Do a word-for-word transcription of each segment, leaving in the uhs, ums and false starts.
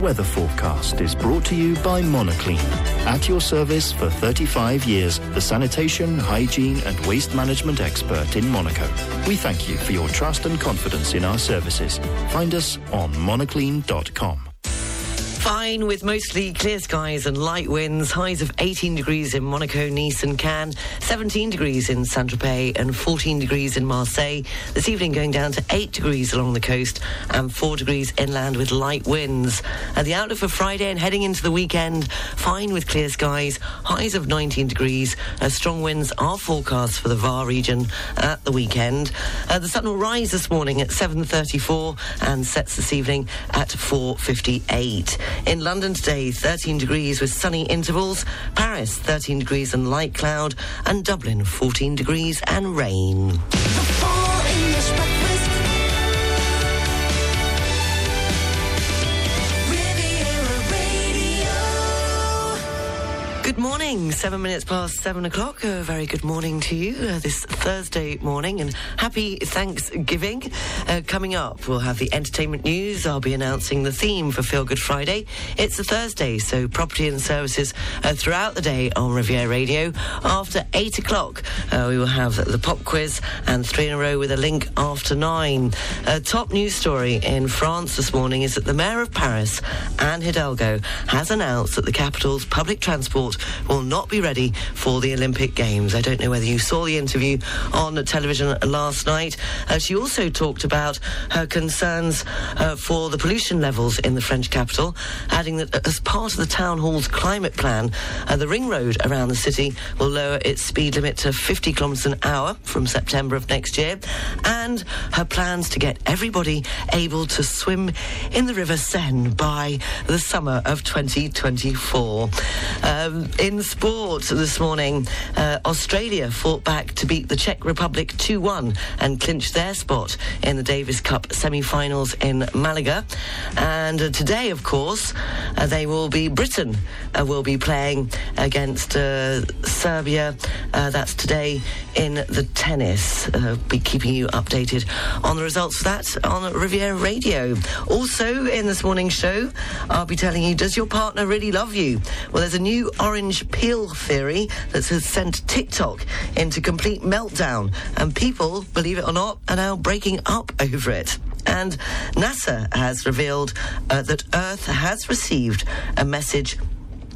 Weather forecast is brought to you by Monoclean. At your service for thirty-five years, the sanitation, hygiene and waste management expert in Monaco. We thank you for your trust and confidence in our services. Find us on monoclean dot com. Fine with mostly clear skies and light winds. Highs of eighteen degrees in Monaco, Nice and Cannes, seventeen degrees in Saint-Tropez and fourteen degrees in Marseille. This evening going down to eight degrees along the coast and four degrees inland with light winds. At the outlook for Friday and heading into the weekend, fine with clear skies, highs of nineteen degrees. Uh, strong winds are forecast for the V A R region at the weekend. Uh, the sun will rise this morning at seven thirty-four and sets this evening at four fifty-eight. In London today, thirteen degrees with sunny intervals. Paris, thirteen degrees and light cloud. And Dublin, fourteen degrees and rain. Good morning, seven minutes past seven o'clock. A very good morning to you uh, this Thursday morning and happy Thanksgiving. Uh, coming up, we'll have the entertainment news. I'll be announcing the theme for Feel Good Friday. It's a Thursday, so property and services uh, throughout the day on Riviera Radio. After eight o'clock, uh, we will have the pop quiz and three in a row with a link after nine. A top news story in France this morning is that the mayor of Paris, Anne Hidalgo, has announced that the capital's public transport will not be ready for the Olympic Games. I don't know whether you saw the interview on television last night. Uh, she also talked about her concerns uh, for the pollution levels in the French capital, adding that as part of the town hall's climate plan, uh, the ring road around the city will lower its speed limit to fifty kilometres an hour from September of next year, and her plans to get everybody able to swim in the River Seine by the summer of twenty twenty-four. Um, In sport this morning, uh, Australia fought back to beat the Czech Republic two one and clinched their spot in the Davis Cup semi-finals in Malaga. And uh, today, of course, uh, they will be Britain uh, will be playing against uh, Serbia. Uh, that's today in the tennis. Uh, be keeping you updated on the results for that on Riviera Radio. Also, in this morning's show, I'll be telling you: does your partner really love you? Well, there's a new orange peel theory that has sent TikTok into complete meltdown, and people, believe it or not, are now breaking up over it. And NASA has revealed uh, that Earth has received a message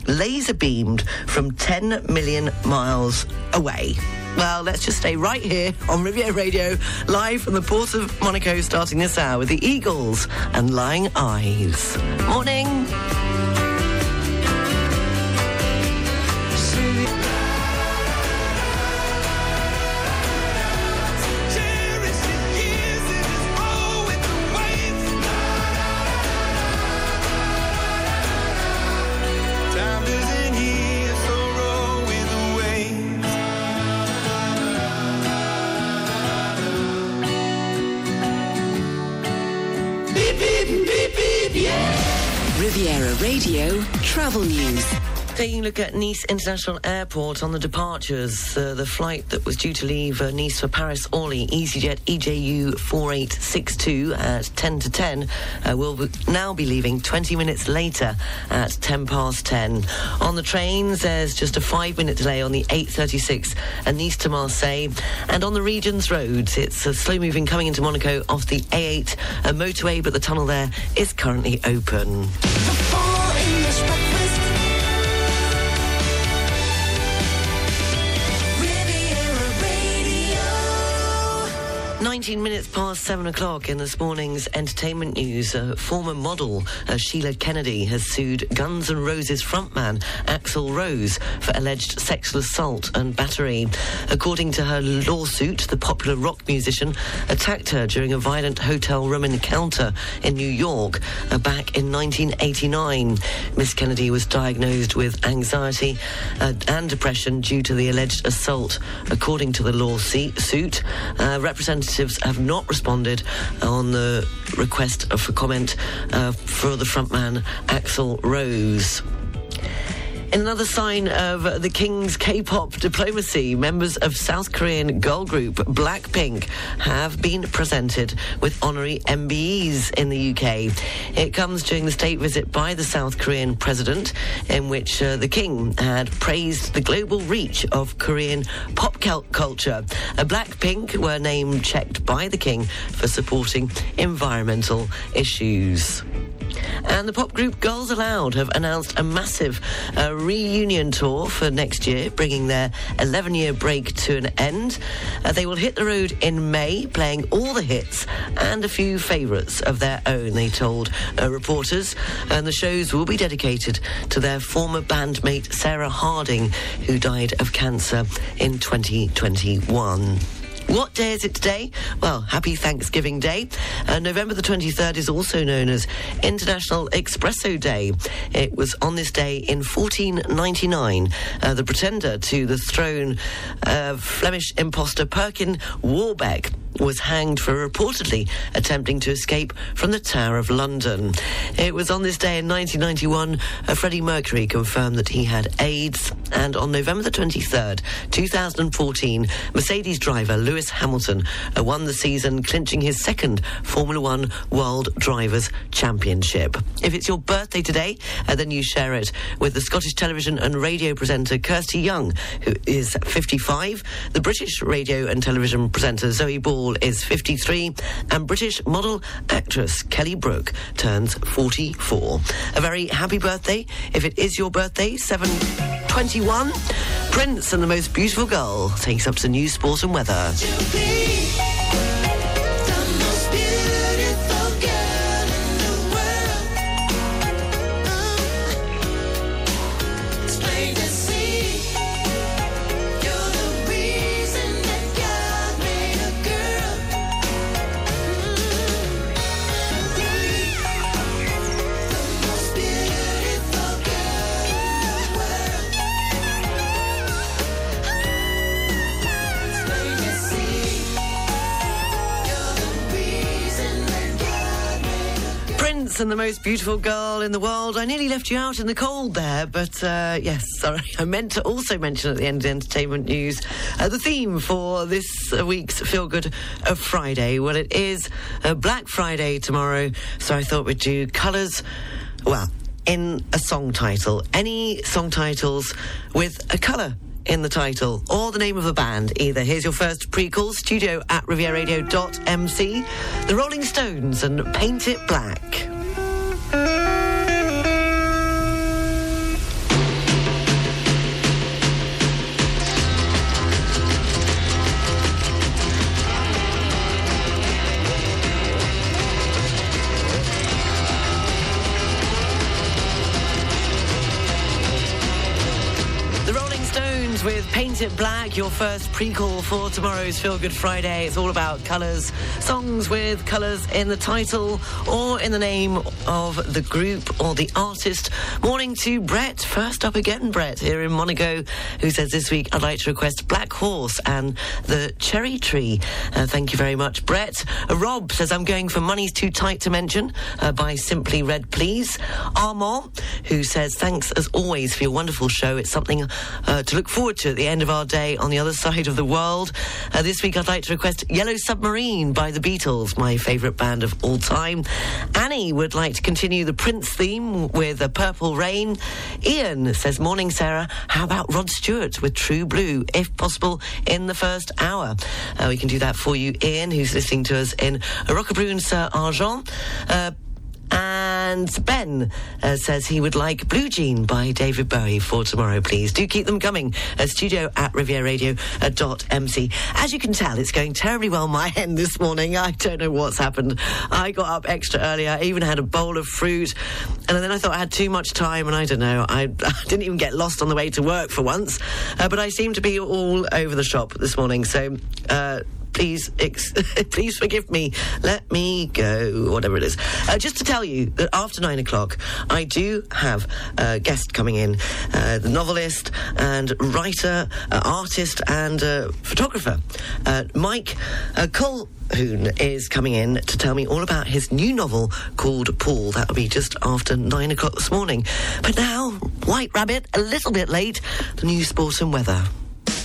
laser beamed from ten million miles away. Well, let's just stay right here on Riviera Radio, live from the port of Monaco, starting this hour with the Eagles and Lying Eyes. Morning. Travel news. Taking a look at Nice International Airport on the departures. Uh, the flight that was due to leave uh, Nice for Paris Orly, EasyJet E J U four eight six two at ten to ten, uh, will be now be leaving twenty minutes later at ten past ten. On the trains, there's just a five minute delay on the eight thirty-six and Nice to Marseille. And on the region's roads, it's uh, slow-moving coming into Monaco off the A eight uh, motorway, but the tunnel there is currently open. nineteen minutes past seven o'clock in this morning's entertainment news. Uh, former model uh, Sheila Kennedy has sued Guns N' Roses frontman Axl Rose for alleged sexual assault and battery. According to her lawsuit, the popular rock musician attacked her during a violent hotel room encounter in New York uh, back in nineteen eighty-nine. Miss Kennedy was diagnosed with anxiety uh, and depression due to the alleged assault. According to the lawsuit, uh, representatives have not responded on the request for comment uh, for the frontman Axl Rose. In another sign of the King's K-pop diplomacy, members of South Korean girl group Blackpink have been presented with honorary M B Es in the U K. It comes during the state visit by the South Korean president, in which uh, the King had praised the global reach of Korean pop culture. A Blackpink were name-checked by the King for supporting environmental issues. And the pop group Girls Aloud have announced a massive uh, reunion tour for next year, bringing their eleven-year break to an end. Uh, they will hit the road in May, playing all the hits and a few favourites of their own, they told uh, reporters. And the shows will be dedicated to their former bandmate Sarah Harding, who died of cancer in twenty twenty-one. What day is it today? Well, happy Thanksgiving Day. Uh, November the twenty-third is also known as International Espresso Day. It was on this day in fourteen ninety-nine, uh, the pretender to the throne of Flemish imposter Perkin Warbeck was hanged for reportedly attempting to escape from the Tower of London. It was on this day in nineteen ninety-one uh, Freddie Mercury confirmed that he had AIDS, and on November the twenty-third, two thousand fourteen, Mercedes driver Lewis Hamilton uh, won the season, clinching his second Formula One World Drivers' Championship. If it's your birthday today, uh, then you share it with the Scottish television and radio presenter Kirsty Young, who is fifty-five, the British radio and television presenter Zoe Ball is fifty-three, and British model actress Kelly Brook turns forty-four. A very happy birthday if it is your birthday. Seven twenty-one. Prince and The Most Beautiful Girl takes up to news, sport and weather. And The Most Beautiful Girl in the World. I nearly left you out in the cold there, but uh, yes, sorry. I meant to also mention at the end of the entertainment news uh, the theme for this week's Feel Good of Friday. Well, it is uh, Black Friday tomorrow, so I thought we'd do colours, well, in a song title. Any song titles with a colour in the title, or the name of a band, either. Here's your first pre-call, studio at riviera radio dot m c. The Rolling Stones and Paint It Black. With Paint It Black, your first pre-call for tomorrow's Feel Good Friday. It's all about colours, songs with colours in the title or in the name of the group or the artist. Morning to Brett. First up again, Brett, here in Monaco, who says, this week I'd like to request Black Horse and The Cherry Tree. Uh, thank you very much, Brett. Uh, Rob says, I'm going for Money's Too Tight to Mention uh, by Simply Red, please. Armand, who says, thanks as always for your wonderful show. It's something uh, to look forward to at the end of our day on the other side of the world. Uh, this week I'd like to request Yellow Submarine by The Beatles, my favourite band of all time. Annie would like to continue the Prince theme with A Purple Rain. Ian says, morning Sarah, how about Rod Stewart with True Blue, if possible, in the first hour? Uh, we can do that for you, Ian, who's listening to us in Roquebrune sur Argent. Uh, And Ben uh, says he would like Blue Jean by David Bowie for tomorrow, please. Do keep them coming. Uh, studio at riviera radio dot m c. As you can tell, it's going terribly well my end this morning. I don't know what's happened. I got up extra early. I even had a bowl of fruit. And then I thought I had too much time, and I don't know. I, I didn't even get lost on the way to work for once. Uh, but I seem to be all over the shop this morning. So... Uh, please ex- please forgive me, let me go, whatever it is. Uh, just to tell you that after nine o'clock, I do have a guest coming in, uh, the novelist and writer, uh, artist and uh, photographer, uh, Mike uh, Colquhoun is coming in to tell me all about his new novel called Paul. That'll be just after nine o'clock this morning. But now, White Rabbit, a little bit late, the news, sport and weather.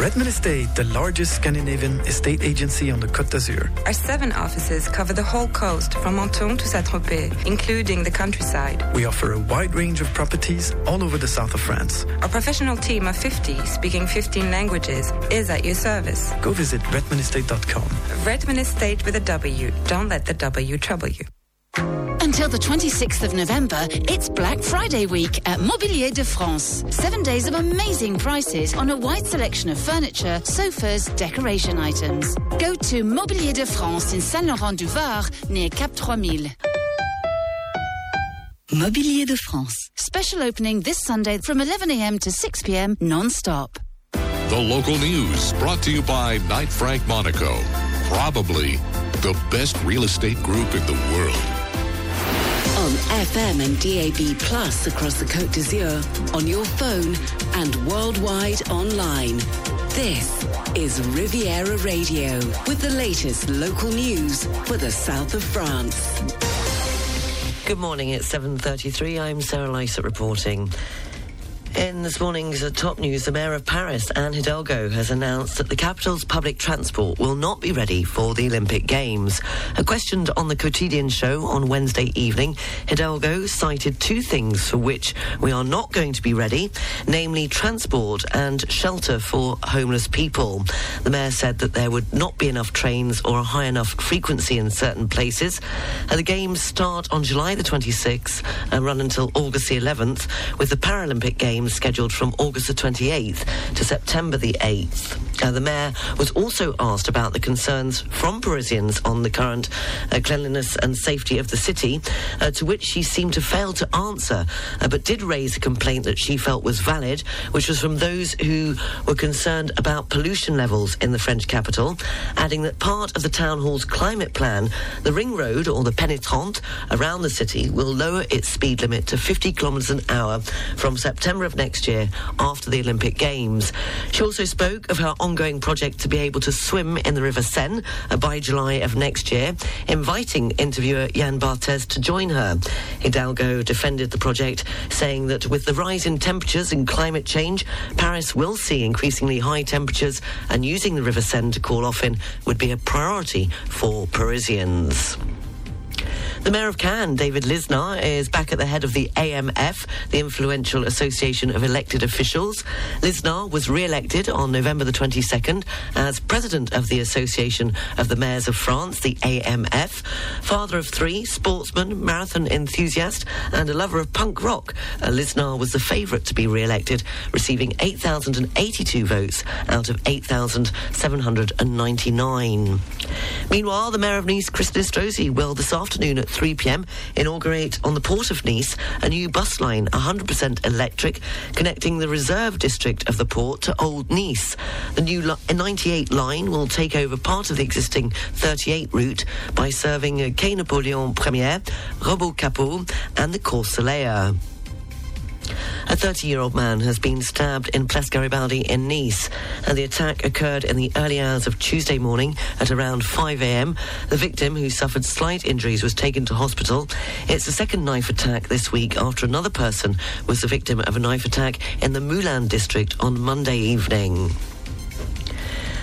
Redmond Estate, the largest Scandinavian estate agency on the Côte d'Azur. Our seven offices cover the whole coast, from Menton to Saint-Tropez, including the countryside. We offer a wide range of properties all over the south of France. Our professional team of fifty, speaking fifteen languages, is at your service. Go visit redmond estate dot com. Redmond Estate with a W. Don't let the W trouble you. Until the twenty-sixth of November, it's Black Friday week at Mobilier de France. Seven days of amazing prices on a wide selection of furniture, sofas, decoration items. Go to Mobilier de France in Saint-Laurent-du-Var, near Cap three thousand. Mobilier de France. Special opening this Sunday from eleven a.m. to six p.m. non-stop. The local news brought to you by Knight Frank Monaco. Probably the best real estate group in the world. On F M and D A B Plus across the Côte d'Azur, on your phone and worldwide online. This is Riviera Radio with the latest local news for the south of France. Good morning, it's seven thirty-three. I'm Sarah Lysa reporting. In this morning's top news, the Mayor of Paris, Anne Hidalgo, has announced that the capital's public transport will not be ready for the Olympic Games. Questioned on the Quotidian show on Wednesday evening, Hidalgo cited two things for which we are not going to be ready, namely transport and shelter for homeless people. The Mayor said that there would not be enough trains or a high enough frequency in certain places. And the Games start on July the twenty-sixth and run until August the eleventh, with the Paralympic Games scheduled from August the twenty-eighth to September the eighth. Uh, the Mayor was also asked about the concerns from Parisians on the current uh, cleanliness and safety of the city, uh, to which she seemed to fail to answer, uh, but did raise a complaint that she felt was valid, which was from those who were concerned about pollution levels in the French capital, adding that part of the town hall's climate plan, the ring road, or the pénétrante, around the city will lower its speed limit to fifty kilometres an hour from September of next year, after the Olympic Games. She also spoke of her ongoing project to be able to swim in the River Seine by July of next year, inviting interviewer Yann Barthès to join her. Hidalgo defended the project, saying that with the rise in temperatures and climate change, Paris will see increasingly high temperatures, and using the River Seine to cool off in would be a priority for Parisians. The Mayor of Cannes, David Lisnard, is back at the head of the A M F, the influential association of elected officials. Lisnard was re-elected on November the twenty-second as president of the Association of the Mayors of France, the A M F. Father of three, sportsman, marathon enthusiast and a lover of punk rock, uh, Lisnard was the favourite to be re-elected, receiving eight thousand eighty-two votes out of eight thousand seven hundred ninety-nine. Meanwhile, the Mayor of Nice, Christophe Estrosi, will this afternoon at three p.m. inaugurate on the port of Nice a new bus line, one hundred percent electric, connecting the reserve district of the port to Old Nice. The new ninety-eight line will take over part of the existing thirty-eight route by serving Quai Napoleon Ier, Robot Capot and the Corps Soleil. A thirty-year-old man has been stabbed in Place Garibaldi in Nice, and the attack occurred in the early hours of Tuesday morning at around five a.m. The victim, who suffered slight injuries, was taken to hospital. It's the second knife attack this week after another person was the victim of a knife attack in the Moulins district on Monday evening.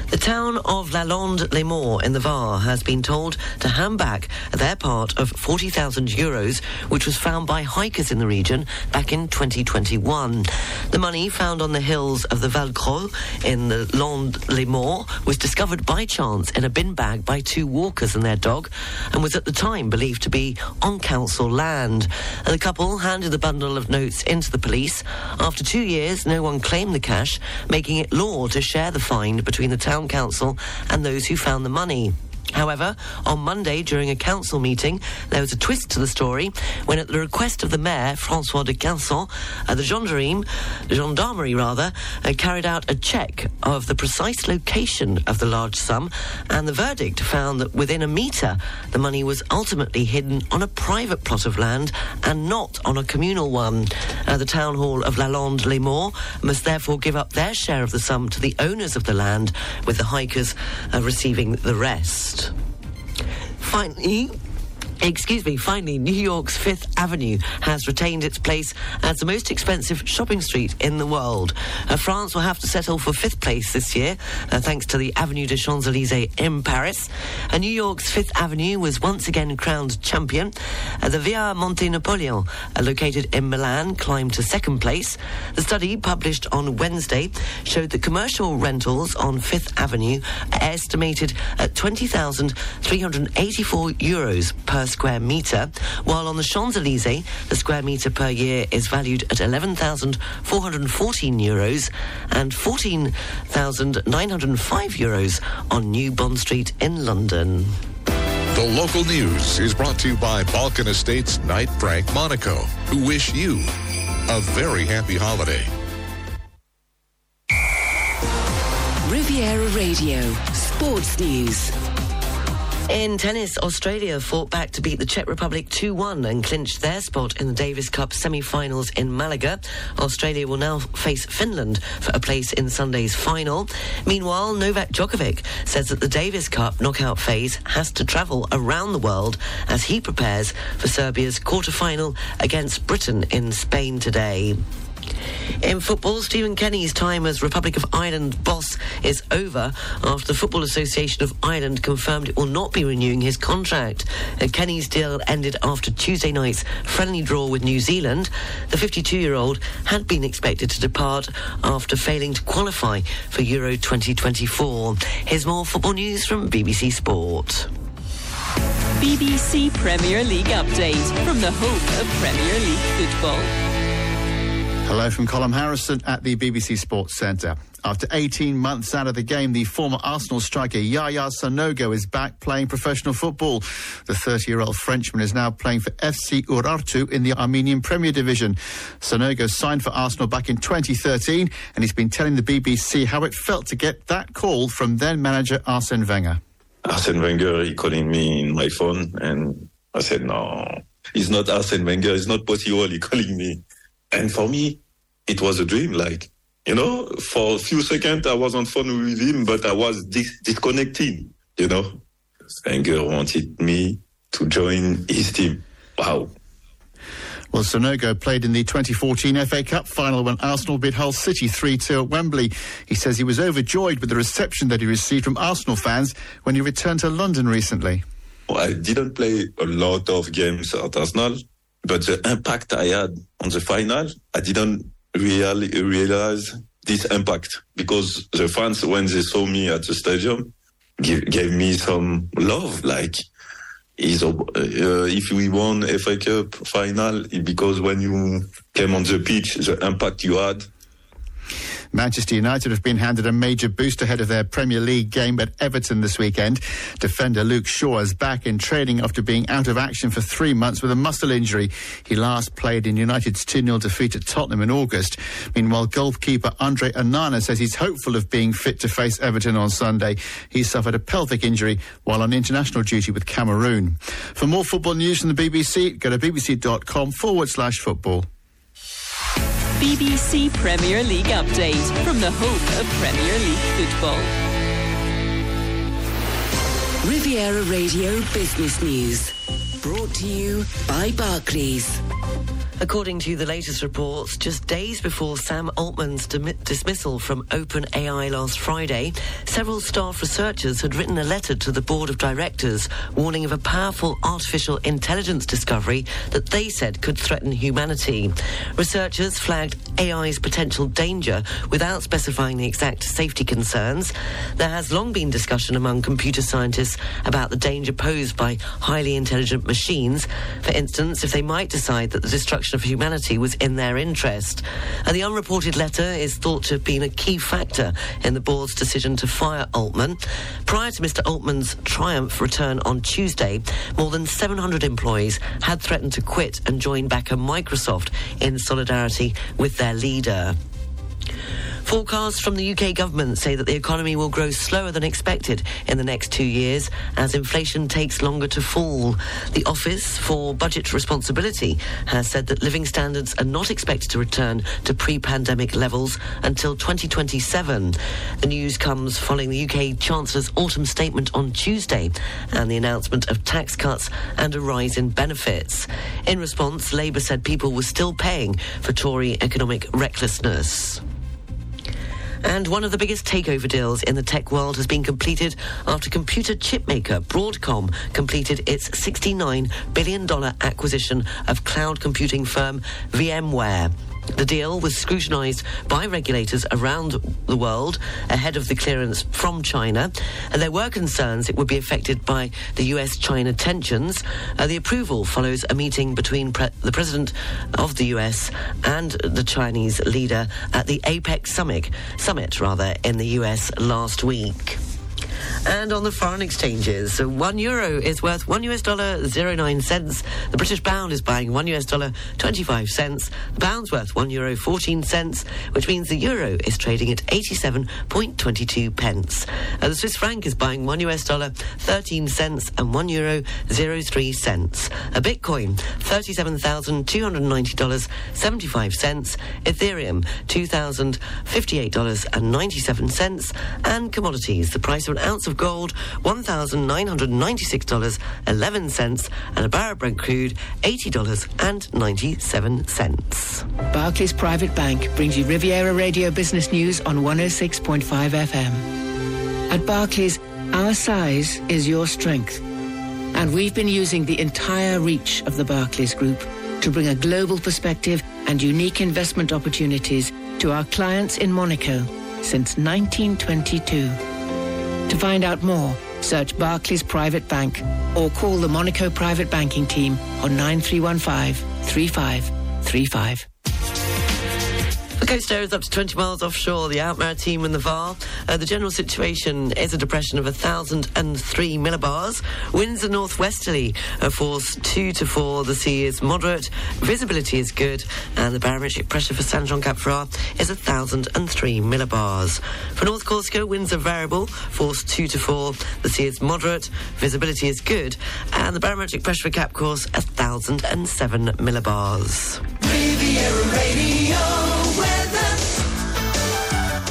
The town of Lalande-les-Maures in the Var has been told to hand back their part of forty thousand euros, which was found by hikers in the region back in twenty twenty-one. The money found on the hills of the Valcroix in the Lalande-les-Maures was discovered by chance in a bin bag by two walkers and their dog, and was at the time believed to be on council land. And the couple handed the bundle of notes into the police. After two years, no one claimed the cash, making it law to share the find between the town council and those who found the money. However, on Monday, during a council meeting, there was a twist to the story when, at the request of the mayor, François de Quinson, uh, the gendarme, gendarmerie rather, uh, carried out a check of the precise location of the large sum, and the verdict found that within a metre, the money was ultimately hidden on a private plot of land and not on a communal one. Uh, the town hall of Lalande-les-Maures must therefore give up their share of the sum to the owners of the land, with the hikers uh, receiving the rest. Finally, excuse me, finally, New York's Fifth Avenue has retained its place as the most expensive shopping street in the world. Uh, France will have to settle for fifth place this year, uh, thanks to the Avenue des Champs-Élysées in Paris. Uh, New York's Fifth Avenue was once again crowned champion. Uh, the Via Monte Napoleon, uh, located in Milan, climbed to second place. The study, published on Wednesday, showed that commercial rentals on Fifth Avenue are estimated at twenty thousand three hundred eighty-four euros per square metre, while on the Champs-Élysées, the square metre per year is valued at eleven thousand four hundred fourteen euros and fourteen thousand nine hundred five euros on New Bond Street in London. The local news is brought to you by Balkan Estates Knight Frank Monaco, who wish you a very happy holiday. Riviera Radio Sports News. In tennis, Australia fought back to beat the Czech Republic two one and clinched their spot in the Davis Cup semi-finals in Malaga. Australia will now face Finland for a place in Sunday's final. Meanwhile, Novak Djokovic says that the Davis Cup knockout phase has to travel around the world as he prepares for Serbia's quarter-final against Britain in Spain today. In football, Stephen Kenny's time as Republic of Ireland boss is over after the Football Association of Ireland confirmed it will not be renewing his contract. And Kenny's deal ended after Tuesday night's friendly draw with New Zealand. The fifty-two-year-old had been expected to depart after failing to qualify for Euro twenty twenty-four. Here's more football news from B B C Sport. B B C Premier League update from the home of Premier League football. Hello from Colm Harrison at the B B C Sports Centre. After eighteen months out of the game, the former Arsenal striker Yaya Sanogo is back playing professional football. The thirty-year-old Frenchman is now playing for F C Urartu in the Armenian Premier Division. Sanogo signed for Arsenal back in twenty thirteen, and he's been telling the B B C how it felt to get that call from then-manager Arsene Wenger. Arsene Wenger, he calling me in my phone, and I said, no, it's not Arsene Wenger, it's not possible, he calling me. And for me, it was a dream. Like, you know, for a few seconds, I was on phone with him, but I was dis- disconnected, you know. Wenger wanted me to join his team. Wow. Well, Sanogo played in the twenty fourteen F A Cup final when Arsenal beat Hull City three two at Wembley. He says he was overjoyed with the reception that he received from Arsenal fans when he returned to London recently. Well, I didn't play a lot of games at Arsenal, but the impact I had on the final, I didn't really realize this impact, because the fans, when they saw me at the stadium, give, gave me some love. Like, is uh, if we won F A Cup final, because when you came on the pitch, the impact you had. Manchester United have been handed a major boost ahead of their Premier League game at Everton this weekend. Defender Luke Shaw is back in training after being out of action for three months with a muscle injury. He last played in United's two nil defeat at Tottenham in August. Meanwhile, goalkeeper Andre Onana says he's hopeful of being fit to face Everton on Sunday. He suffered a pelvic injury while on international duty with Cameroon. For more football news from the B B C, go to bbc dot com forward slash football. B B C Premier League update from the home of Premier League football. Riviera Radio Business News, brought to you by Barclays. According to the latest reports, just days before Sam Altman's dim- dismissal from OpenAI last Friday, several staff researchers had written a letter to the board of directors warning of a powerful artificial intelligence discovery that they said could threaten humanity. Researchers flagged A I's potential danger without specifying the exact safety concerns. There has long been discussion among computer scientists about the danger posed by highly intelligent machines, for instance, if they might decide that the destruction of humanity was in their interest. And the unreported letter is thought to have been a key factor in the board's decision to fire Altman. Prior to Mister Altman's triumph return on Tuesday, more than seven hundred employees had threatened to quit and join back at Microsoft in solidarity with their leader. Forecasts from the U K government say that the economy will grow slower than expected in the next two years as inflation takes longer to fall. The Office for Budget Responsibility has said that living standards are not expected to return to pre-pandemic levels until twenty twenty-seven. The news comes following the U K Chancellor's autumn statement on Tuesday and the announcement of tax cuts and a rise in benefits. In response, Labour said people were still paying for Tory economic recklessness. And one of the biggest takeover deals in the tech world has been completed after computer chip maker Broadcom completed its sixty-nine billion dollars acquisition of cloud computing firm VMware. The deal was scrutinised by regulators around the world ahead of the clearance from China, and there were concerns it would be affected by the U S China tensions. Uh, the approval follows a meeting between pre- the President of the U S and the Chinese leader at the APEC summit, summit rather, in the U S last week. And on the foreign exchanges, one euro is worth one U S dollar zero nine cents. The British pound is buying one U S dollar twenty-five cents. The pound's worth one euro fourteen cents, which means the euro is trading at eighty-seven point twenty-two pence. Uh, the Swiss franc is buying one U S dollar thirteen cents and one euro zero three cents. A Bitcoin thirty-seven thousand two hundred ninety dollars seventy-five cents. Ethereum two thousand fifty-eight dollars and ninety-seven cents. And commodities, the price of an ounce of gold, one thousand nine hundred ninety-six dollars and eleven cents, and a barrel of Brent crude, eighty dollars and ninety-seven cents. Barclays Private Bank brings you Riviera Radio Business News on one oh six point five F M. At Barclays, our size is your strength, and we've been using the entire reach of the Barclays Group to bring a global perspective and unique investment opportunities to our clients in Monaco since nineteen twenty-two. To find out more, search Barclays Private Bank or call the Monaco Private Banking Team on nine three one five, three five three five. The coast area is up to twenty miles offshore, the Out Maritime and the Var. Uh, the general situation is a depression of one thousand three millibars. Winds are northwesterly, uh, force two to four. The sea is moderate, visibility is good, and the barometric pressure for Saint Jean Cap Ferrat is one thousand three millibars. For North Corsica, winds are variable, force two to four. The sea is moderate, visibility is good, and the barometric pressure for Cap Corse, one thousand seven millibars. Riviera Radio.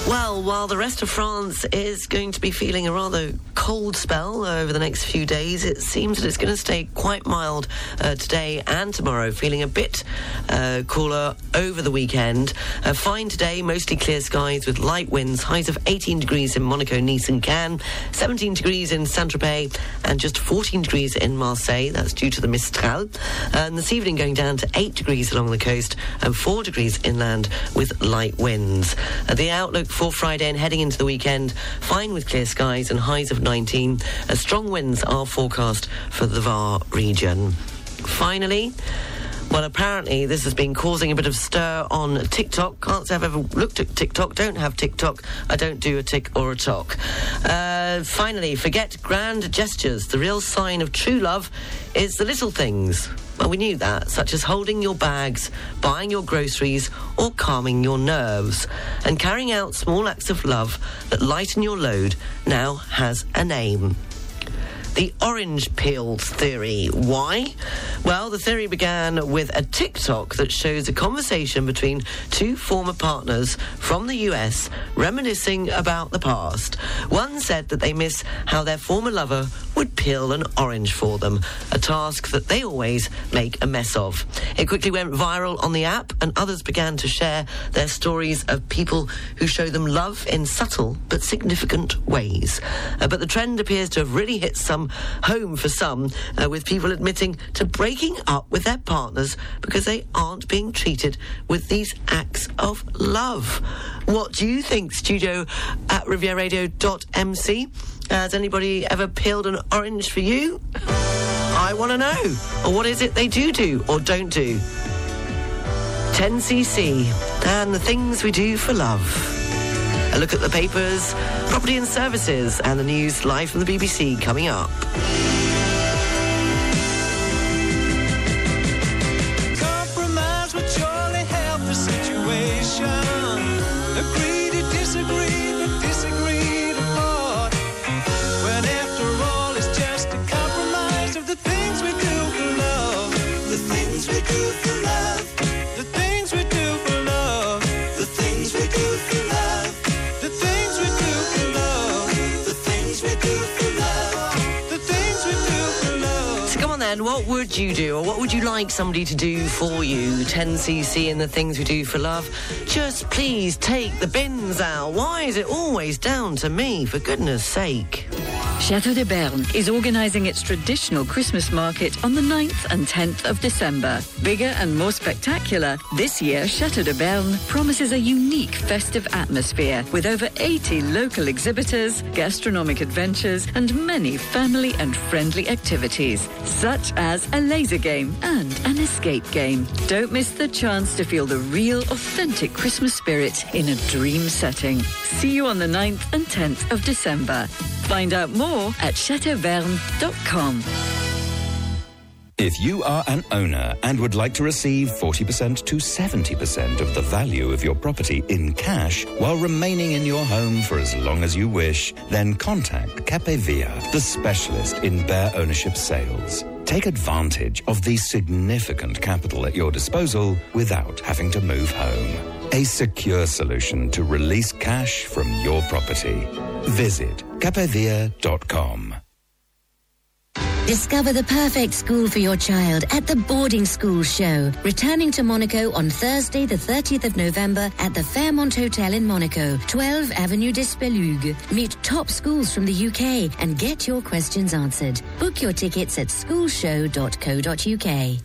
Well, while the rest of France is going to be feeling a rather cold spell over the next few days, it seems that it's going to stay quite mild uh, today and tomorrow, feeling a bit uh, cooler over the weekend. Uh, fine today, mostly clear skies with light winds, highs of eighteen degrees in Monaco, Nice and Cannes, seventeen degrees in Saint-Tropez, and just fourteen degrees in Marseille. That's due to the Mistral. And this evening going down to eight degrees along the coast and four degrees inland with light winds. Uh, the outlook for Friday and heading into the weekend, fine with clear skies and highs of nineteen, as strong winds are forecast for the Var region. Finally, well, apparently this has been causing a bit of stir on TikTok. Can't say I've ever looked at TikTok. Don't have TikTok. I don't do a tick or a tock. Uh, finally, forget grand gestures. The real sign of true love is the little things. Well, we knew that, such as holding your bags, buying your groceries, or calming your nerves. And carrying out small acts of love that lighten your load now has a name. the orange peel theory. Why? Well, the theory began with a TikTok that shows a conversation between two former partners from the U S reminiscing about the past. One said that they miss how their former lover would peel an orange for them, a task that they always make a mess of. It quickly went viral on the app, and others began to share their stories of people who show them love in subtle but significant ways. Uh, but the trend appears to have really hit some home for some, uh, with people admitting to breaking up with their partners because they aren't being treated with these acts of love. What do you think? Studio at riviera radio dot m c. Uh, has anybody ever peeled an orange for you? I want to know. Or what is it they do do or don't do? ten c c and the things we do for love. A look at the papers, property and services, and the news live from the B B C coming up. Compromise would surely help the situation. Agree to disagree, but disagree to part. When after all, it's just a compromise of the things we do for love. The things we do for love. What would you do, or what would you like somebody to do for you? ten c c and the things we do for love. Just please take the bins out. Why is it always down to me, for goodness sake? Chateau de Berne is organising its traditional Christmas market on the ninth and tenth of December. Bigger and more spectacular, this year Chateau de Berne promises a unique festive atmosphere with over eighty local exhibitors, gastronomic adventures and many family and friendly activities, such as a laser game and an escape game. Don't miss the chance to feel the real, authentic Christmas spirit in a dream setting. See you on the ninth and tenth of December. Find out more at chateau verne dot com. If you are an owner and would like to receive forty percent to seventy percent of the value of your property in cash while remaining in your home for as long as you wish, then contact Capevia, the specialist in bare ownership sales. Take advantage of the significant capital at your disposal without having to move home. A secure solution to release cash from your property. Visit capevia dot com. Discover the perfect school for your child at the Boarding School Show, returning to Monaco on Thursday the thirtieth of November at the Fairmont Hotel in Monaco, twelve Avenue des Spelugues. Meet top schools from the U K and get your questions answered. Book your tickets at school show dot co dot u k.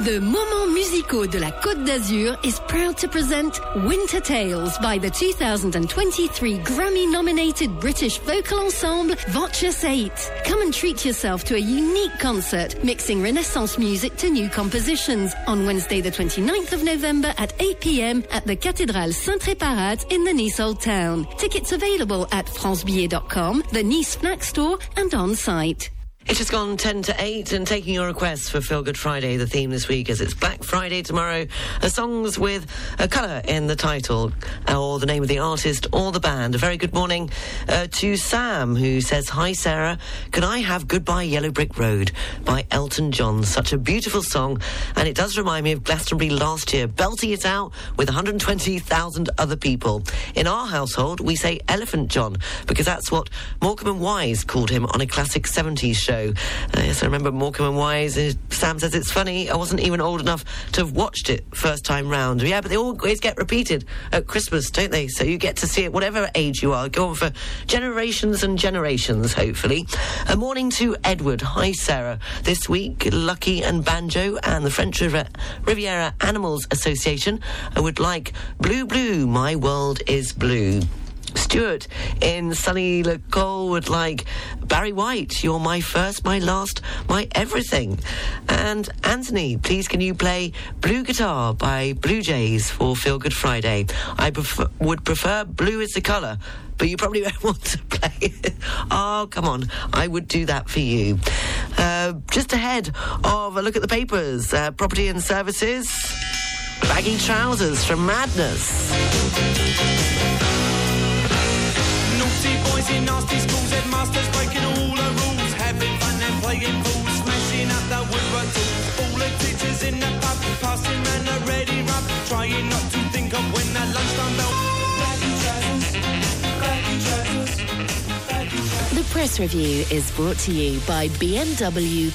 The Moments Musicaux de la Côte d'Azur is proud to present Winter Tales by the two thousand twenty-three Grammy-nominated British vocal ensemble Voces eight. Come and treat yourself to a unique concert mixing Renaissance music to new compositions on Wednesday the twenty-ninth of November at eight p m at the Cathédrale Saint-Réparat in the Nice Old Town. Tickets available at france billet dot com, the Nice Fnac store and on-site. It has gone ten to eight, and taking your requests for Feel Good Friday, the theme this week, as it's Black Friday tomorrow, are songs with a colour in the title, or the name of the artist, or the band. A very good morning uh, to Sam, who says, "Hi Sarah, can I have Goodbye Yellow Brick Road by Elton John? Such a beautiful song, and it does remind me of Glastonbury last year, belting it out with one hundred twenty thousand other people. In our household, we say Elephant John, because that's what Morecambe and Wise called him on a classic seventies show." Uh, yes, I remember Morecambe and Wise. Uh, Sam says, "It's funny, I wasn't even old enough to have watched it first time round." Yeah, but they always get repeated at Christmas, don't they? So you get to see it whatever age you are. Go on for generations and generations, hopefully. A morning to Edward. "Hi, Sarah. This week, Lucky and Banjo and the French Riviera, Riviera Animals Association would like Blue Blue, My World is Blue." Stuart in sunny Le Col would like Barry White, "You're My First, My Last, My Everything." And Anthony, "Please can you play Blue Guitar by Blue Jays for Feel Good Friday? I pref- would prefer Blue is the Colour, but you probably won't want to play it." Oh, come on. I would do that for you. Uh, just ahead of a look at the papers, uh, property and services, baggy trousers from Madness. Naughty boys in nasty schools, headmasters breaking all the rules, having fun. playing pool, smashing up the woodwork tools. All the teachers in the pub, passing round a ready rub, trying not to think of when that lunchtime bell. Baggy trousers, baggy trousers, baggy trousers. The press review is brought to you by B M W.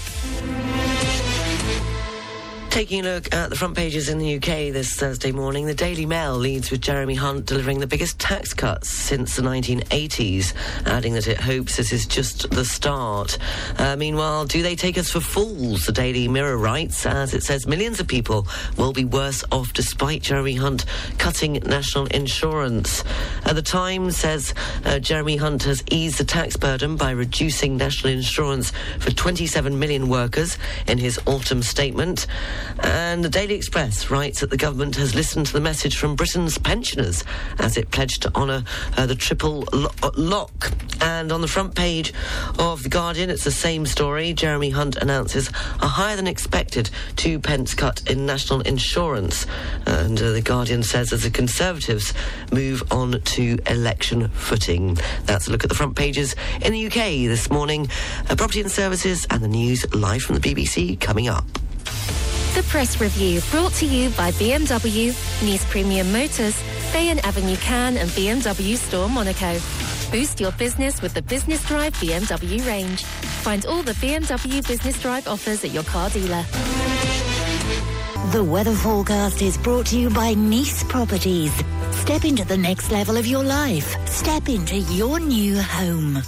Taking a look at the front pages in the U K this Thursday morning, the Daily Mail leads with Jeremy Hunt delivering the biggest tax cuts since the nineteen eighties, adding that it hopes this is just the start. Uh, meanwhile, do they take us for fools? The Daily Mirror writes, as it says millions of people will be worse off despite Jeremy Hunt cutting national insurance. Uh, the Times says uh, Jeremy Hunt has eased the tax burden by reducing national insurance for twenty-seven million workers in his autumn statement. And the Daily Express writes that the government has listened to the message from Britain's pensioners as it pledged to honour uh, the triple lo- lock. And on the front page of The Guardian, it's the same story. Jeremy Hunt announces a higher-than-expected two pence cut in national insurance. And uh, The Guardian says as the Conservatives move on to election footing. That's a look at the front pages in the U K this morning. Uh, property and services and the news live from the B B C coming up. The Press Review, brought to you by B M W, Nice Premium Motors, Bayonne Avenue Cannes and B M W Store Monaco. Boost your business with the Business Drive B M W range. Find all the B M W Business Drive offers at your car dealer. The weather forecast is brought to you by Nice Properties. Step into the next level of your life. Step into your new home.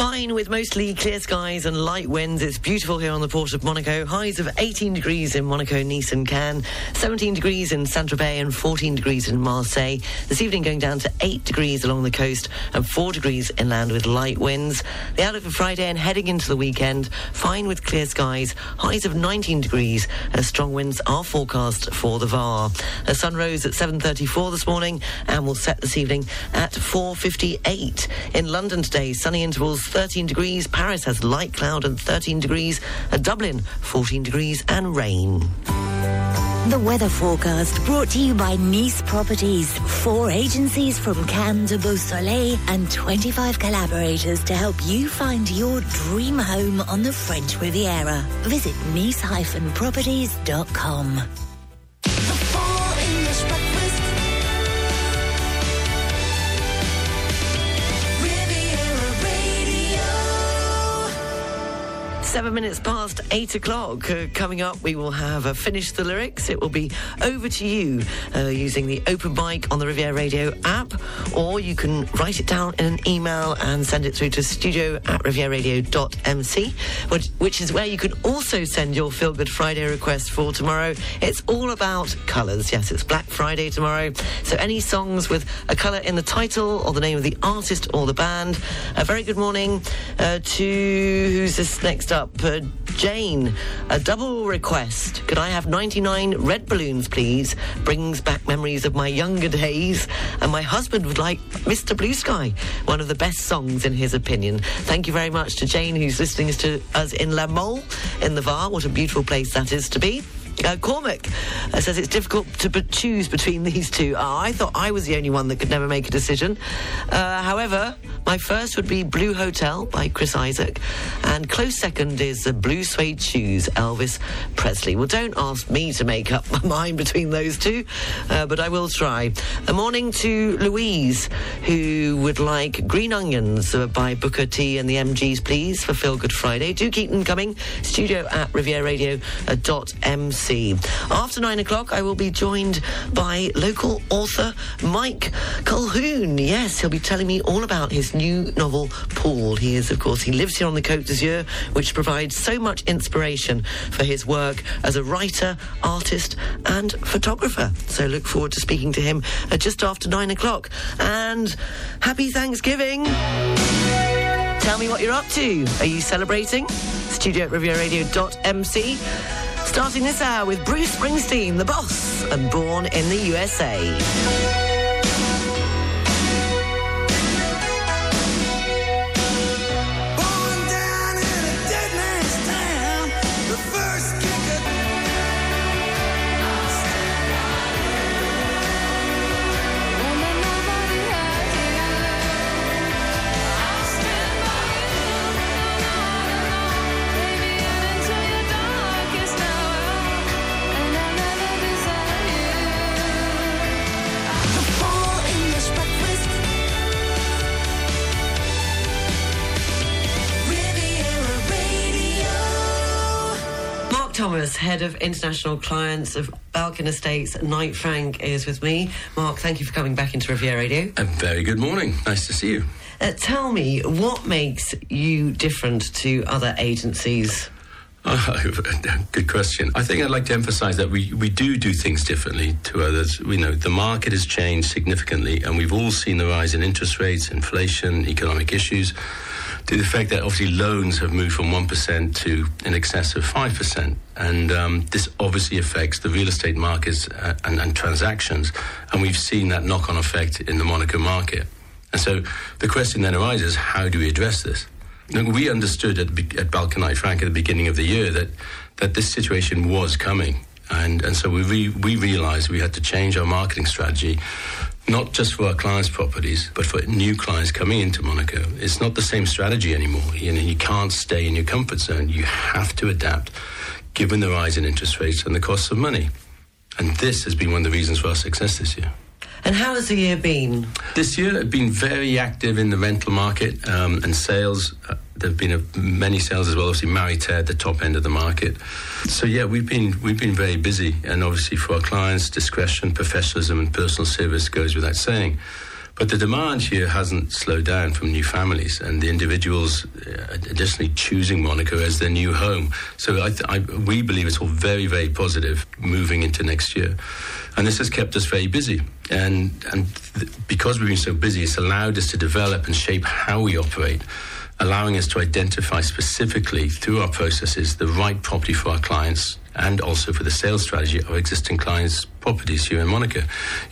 Fine with mostly clear skies and light winds. It's beautiful here on the port of Monaco. Highs of eighteen degrees in Monaco, Nice and Cannes, seventeen degrees in Saint-Tropez and fourteen degrees in Marseille. This evening going down to eight degrees along the coast and four degrees inland with light winds. The outlook for Friday and heading into the weekend, fine with clear skies, highs of nineteen degrees as strong winds are forecast for the V A R. The sun rose at seven thirty-four this morning and will set this evening at four fifty-eight. In London today, sunny intervals, thirteen degrees, Paris has light cloud and thirteen degrees, and Dublin fourteen degrees and rain. The weather forecast brought to you by Nice Properties. Four agencies from Cannes to Beausoleil and twenty-five collaborators to help you find your dream home on the French Riviera. Visit nice dash properties dot com. Seven minutes past eight o'clock. Uh, coming up, we will have uh, Finish the Lyrics. It will be Over to You uh, using the open mic on the Riviera Radio app, or you can write it down in an email and send it through to studio at riviera radio dot m c, which, which is where you can also send your Feel Good Friday request for tomorrow. It's all about colours. Yes, it's Black Friday tomorrow. So any songs with a colour in the title or the name of the artist or the band. A very good morning uh, to... Who's this next up? Up, uh, Jane, a double request. Could I have ninety-nine red balloons, please? Brings back memories of my younger days. And my husband would like Mister Blue Sky, one of the best songs in his opinion. Thank you very much to Jane, who's listening to us in La Mole in the V A R. What a beautiful place that is to be. Uh, Cormac uh, says it's difficult to b- choose between these two. Uh, I thought I was the only one that could never make a decision. Uh, however, my first would be Blue Hotel by Chris Isaac. And close second is the Blue Suede Shoes, Elvis Presley. Well, don't ask me to make up my mind between those two, uh, but I will try. A morning to Louise, who would like Green Onions uh, by Booker T and the M Gs, please, for Feel Good Friday. Do keep them coming. Studio at riviera radio dot m c. After nine o'clock, I will be joined by local author Mike Colquhoun. Yes, he'll be telling me all about his new novel, Paul. He is, of course, he lives here on the Côte d'Azur, which provides so much inspiration for his work as a writer, artist and photographer. So look forward to speaking to him uh, just after nine o'clock. And happy Thanksgiving. Tell me what you're up to. Are you celebrating? Studio at riviera radio dot m c. Starting this hour with Bruce Springsteen, The Boss, and Born in the U S A. Born down in a dead man's town, the first kick of I'll stand by you. I'll stand by you. Mark Thomas, Head of International Clients of Balkan Estates, Knight Frank, is with me. Mark, thank you for coming back into Riviera Radio. A very good morning. Nice to see you. Uh, tell me, what makes you different to other agencies? Uh, good question. I think I'd like to emphasise that we, we do do things differently to others. We know the market has changed significantly, and we've all seen the rise in interest rates, inflation, economic issues, to the fact that obviously loans have moved from one percent to in excess of five percent. And um, this obviously affects the real estate markets uh, and, and transactions. And we've seen that knock-on effect in the Monaco market. And so the question then arises, how do we address this? Now, we understood at, at Balkan Knight Frank at the beginning of the year that, that this situation was coming. And, and so we, re, we realised we had to change our marketing strategy, not just for our clients' properties, but for new clients coming into Monaco. It's not the same strategy anymore. You know, you can't stay in your comfort zone. You have to adapt, given the rise in interest rates and the cost of money. And this has been one of the reasons for our success this year. And how has the year been? This year has been very active in the rental market um, and sales. Uh, there have been a, many sales as well, obviously Maritain at the top end of the market. So yeah, we've been we've been very busy, and obviously for our clients, discretion, professionalism and personal service goes without saying. But the demand here hasn't slowed down from new families and the individuals additionally choosing Monaco as their new home. So I th- I, we believe it's all very, very positive moving into next year. And this has kept us very busy. And, and th- because we've been so busy, it's allowed us to develop and shape how we operate, allowing us to identify specifically through our processes the right property for our clients and also for the sales strategy of existing clients' properties here in Monaco.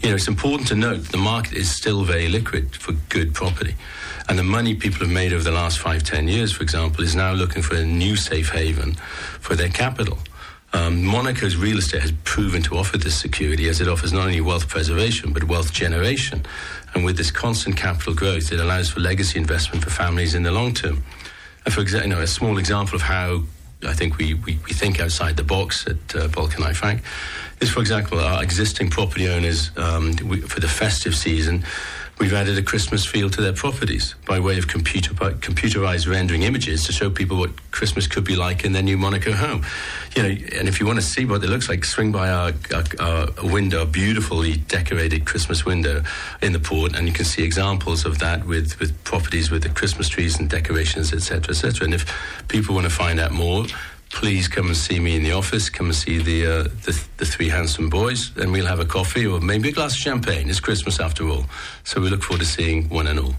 You know, it's important to note the market is still very liquid for good property. And the money people have made over the last five, ten years, for example, is now looking for a new safe haven for their capital. Um, Monaco's real estate has proven to offer this security as it offers not only wealth preservation, but wealth generation. And with this constant capital growth, it allows for legacy investment for families in the long term. And for example, you know, a small example of how I think we, we, we think outside the box at uh, Balkan Knight Frank is, for example, our existing property owners, um, we, for the festive season, we've added a Christmas feel to their properties by way of computer, computerized rendering images to show people what Christmas could be like in their new Monaco home. You know, and if you want to see what it looks like, swing by our, our, our window, beautifully decorated Christmas window in the port, and you can see examples of that with, with properties with the Christmas trees and decorations, et cetera, et cetera. And if people want to find out more, please come and see me in the office. Come and see the uh, the, the three handsome boys, and we'll have a coffee or maybe a glass of champagne. It's Christmas after all, so we look forward to seeing one and all.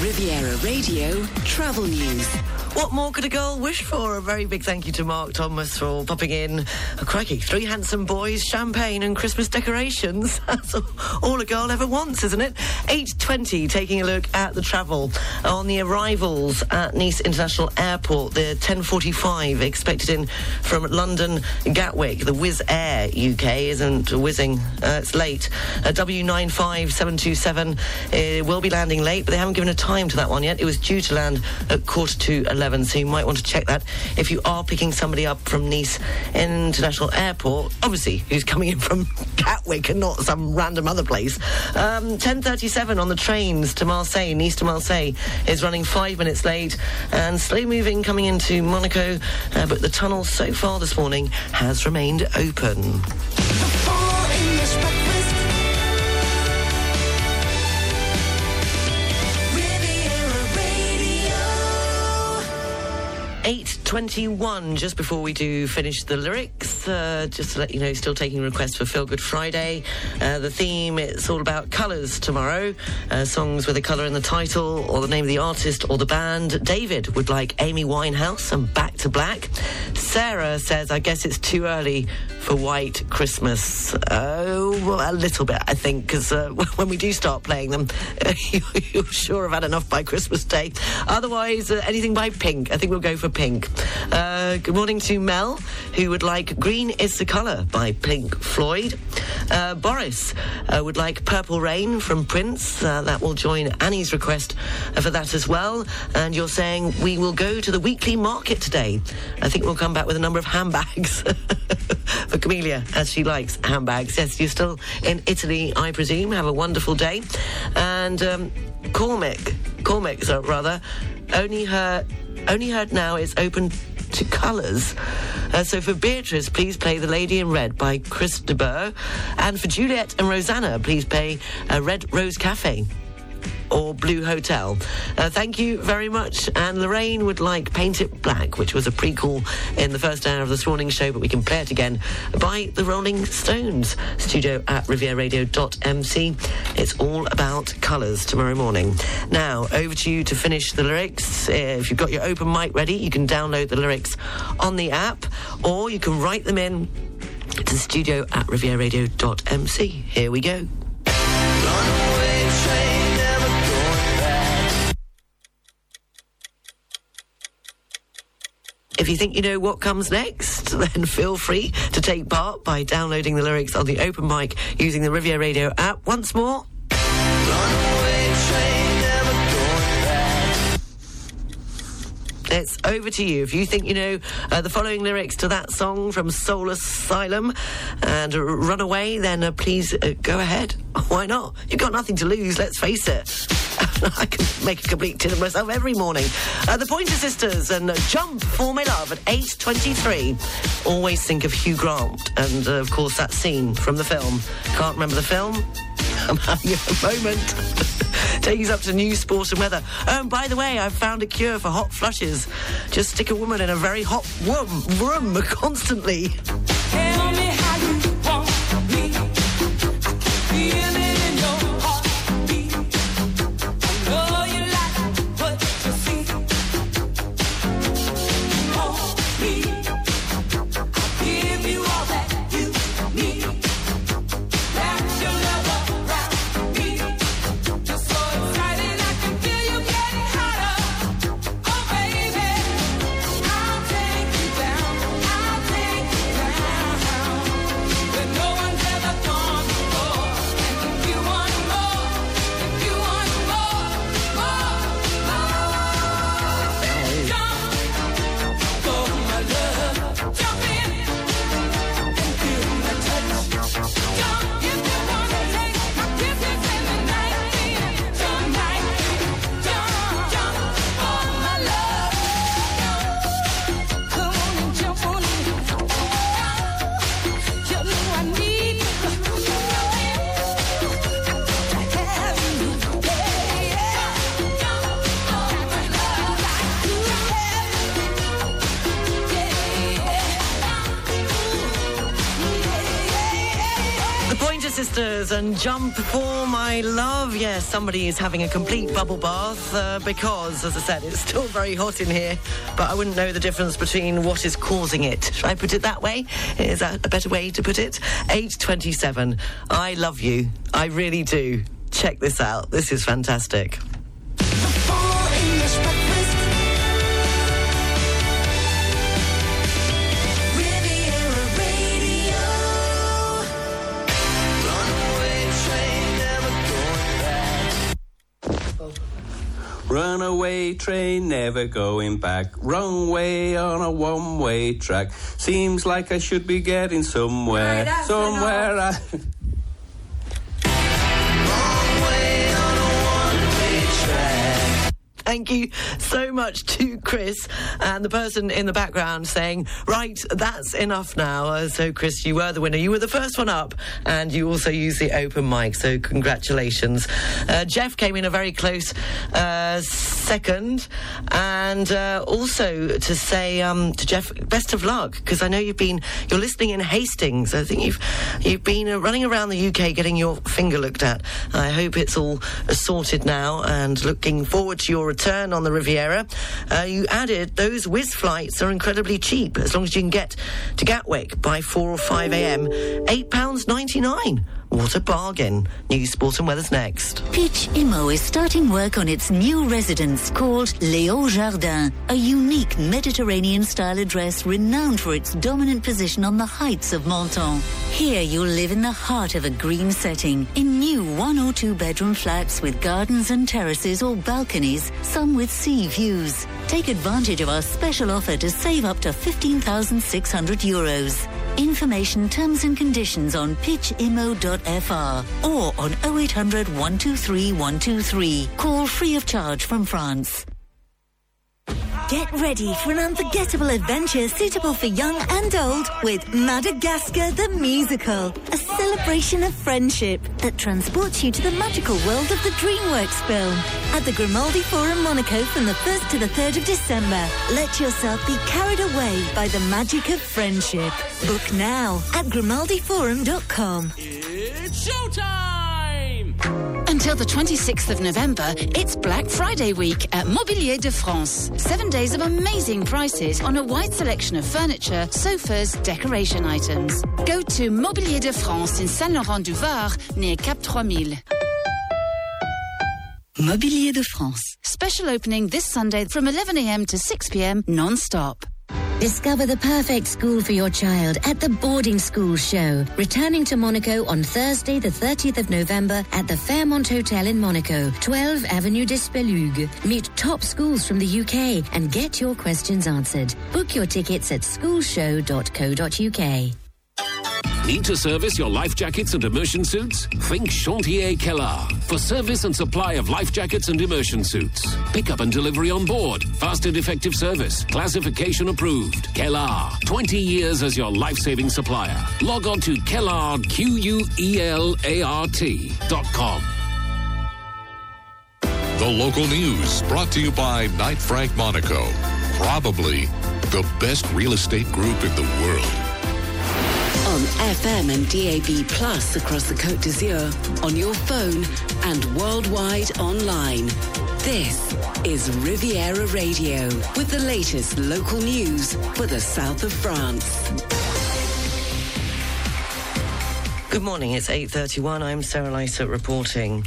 Riviera Radio Travel News. What more could a girl wish for? A very big thank you to Mark Thomas for popping in. Oh, crikey, three handsome boys, champagne and Christmas decorations. That's all a girl ever wants, isn't it? eight twenty, taking a look at the travel. On the arrivals at Nice International Airport, the ten forty-five expected in from London Gatwick. The Wizz Air U K isn't whizzing. Uh, it's late. Uh, W nine five seven two seven uh, will be landing late, but they haven't given a time to that one yet. It was due to land at quarter to eleven. So you might want to check that if you are picking somebody up from Nice International Airport, obviously who's coming in from Gatwick and not some random other place. Um, ten thirty-seven on the trains to Marseille. Nice to Marseille is running five minutes late and slow moving coming into Monaco, uh, but the tunnel so far this morning has remained open. eight twenty-one, just before we do finish the lyrics, uh, just to let you know, still taking requests for Feel Good Friday. Uh, the theme, it's all about colours tomorrow. Uh, songs with a colour in the title, or the name of the artist, or the band. David would like Amy Winehouse and Back to Black. Sarah says, I guess it's too early for White Christmas. Oh, well, a little bit, I think, because uh, when we do start playing them, you'll sure have had enough by Christmas Day. Otherwise, uh, anything by Pink. I think we'll go for Pink. Uh, good morning to Mel, who would like Green is the Colour by Pink Floyd. Uh, Boris uh, would like Purple Rain from Prince. Uh, that will join Annie's request for that as well. And you're saying we will go to the weekly market today. I think we'll come back with a number of handbags Amelia, as she likes handbags. Yes, you're still in Italy, I presume. Have a wonderful day. And um, Cormac, Cormac, so rather, only her, only heard now is open to colours. Uh, so for Beatrice, please play The Lady in Red by Chris de Burgh. And for Juliet and Rosanna, please play uh, Red Rose Cafe or Blue Hotel. Uh, thank you very much. And Lorraine would like Paint It Black, which was a prequel in the first hour of this morning's show, but we can play it again, by The Rolling Stones. Studio at riviera radio dot m c. It's all about colours tomorrow morning. Now, over to you to finish the lyrics. If you've got your open mic ready, you can download the lyrics on the app, or you can write them in to studio at riviera radio dot m c. Here we go. If you think you know what comes next, then feel free to take part by downloading the lyrics on the open mic using the Riviera Radio app. Once more. Runaway train, never going back. It's over to you. If you think you know uh, the following lyrics to that song from Soul Asylum and Runaway, then uh, please uh, go ahead. Why not? You've got nothing to lose, let's face it. I can make a complete tin of myself every morning. Uh, the Pointer Sisters and uh, Jump For My Love at eight twenty-three. Always think of Hugh Grant and, uh, of course, that scene from the film. Can't remember the film? I'm having a moment. Takes up to news, sport and weather. Oh, and by the way, I've found a cure for hot flushes. Just stick a woman in a very hot room, room constantly. Tell me how you want me. I can feel it. And Jump For My Love. Yes, somebody is having a complete bubble bath uh, because, as I said, it's still very hot in here, but I wouldn't know the difference between what is causing it. Should I put it that way? Is that a better way to put it? eight twenty-seven. I love you. I really do. Check this out. This is fantastic. Runaway train, never going back. Wrong way on a one-way track. Seems like I should be getting somewhere. Right, somewhere I... Thank you so much to Chris and the person in the background saying, right, that's enough now. Uh, so, Chris, you were the winner. You were the first one up, and you also used the open mic, so congratulations. Uh, Jeff came in a very close uh, second, and uh, also to say um, to Jeff, best of luck, because I know you've been, you're listening in Hastings. I think you've, you've been uh, running around the U K getting your finger looked at. I hope it's all sorted now, and looking forward to your return. Turn on the Riviera. Uh, you added those Wizz flights are incredibly cheap as long as you can get to Gatwick by four or five a m eight pounds ninety-nine. What a bargain. News, sport and weather's next. Peach Imo is starting work on its new residence called Léo Jardin, a unique Mediterranean-style address renowned for its dominant position on the heights of Menton. Here you'll live in the heart of a green setting, in new one or two-bedroom flats with gardens and terraces or balconies, some with sea views. Take advantage of our special offer to save up to fifteen thousand six hundred euros. Information, terms and conditions on pitch I M O dot F R or on oh eight hundred, one two three, one two three. Call free of charge from France. Get ready for an unforgettable adventure suitable for young and old with Madagascar the Musical, a celebration of friendship that transports you to the magical world of the DreamWorks film. At the Grimaldi Forum Monaco from the first to the third of December, let yourself be carried away by the magic of friendship. Book now at grimaldi forum dot com. It's showtime! Until the twenty-sixth of November, it's Black Friday week at Mobilier de France. Seven days of amazing prices on a wide selection of furniture, sofas, decoration items. Go to Mobilier de France in Saint-Laurent-du-Var, near Cap three mille. Mobilier de France. Special opening this Sunday from eleven a.m. to six p.m. non-stop. Discover the perfect school for your child at the Boarding School Show, returning to Monaco on Thursday the thirtieth of November at the Fairmont Hotel in Monaco, twelve Avenue des Spelugues. Meet top schools from the U K and get your questions answered. Book your tickets at school show dot co dot uk. Need to service your life jackets and immersion suits? Think Chantier Kellar for service and supply of life jackets and immersion suits. Pick up and delivery on board. Fast and effective service. Classification approved. Kellar. twenty years as your life-saving supplier. Log on to Kellar, Q U E L A R T dot com. The local news brought to you by Knight Frank Monaco. Probably the best real estate group in the world. On F M and D A B Plus across the Côte d'Azur, on your phone and worldwide online. This is Riviera Radio with the latest local news for the south of France. Good morning, it's eight thirty-one. I'm Sarah Lysett reporting.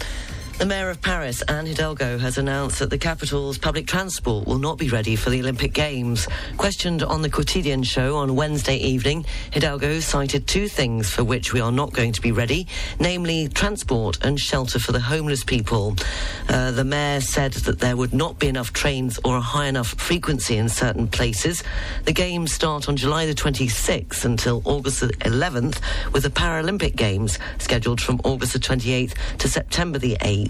The Mayor of Paris, Anne Hidalgo, has announced that the capital's public transport will not be ready for the Olympic Games. Questioned on the Quotidian show on Wednesday evening, Hidalgo cited two things for which we are not going to be ready, namely transport and shelter for the homeless people. Uh, the Mayor said that there would not be enough trains or a high enough frequency in certain places. The Games start on July the twenty-sixth until August the eleventh, with the Paralympic Games scheduled from August the twenty-eighth to September the eighth.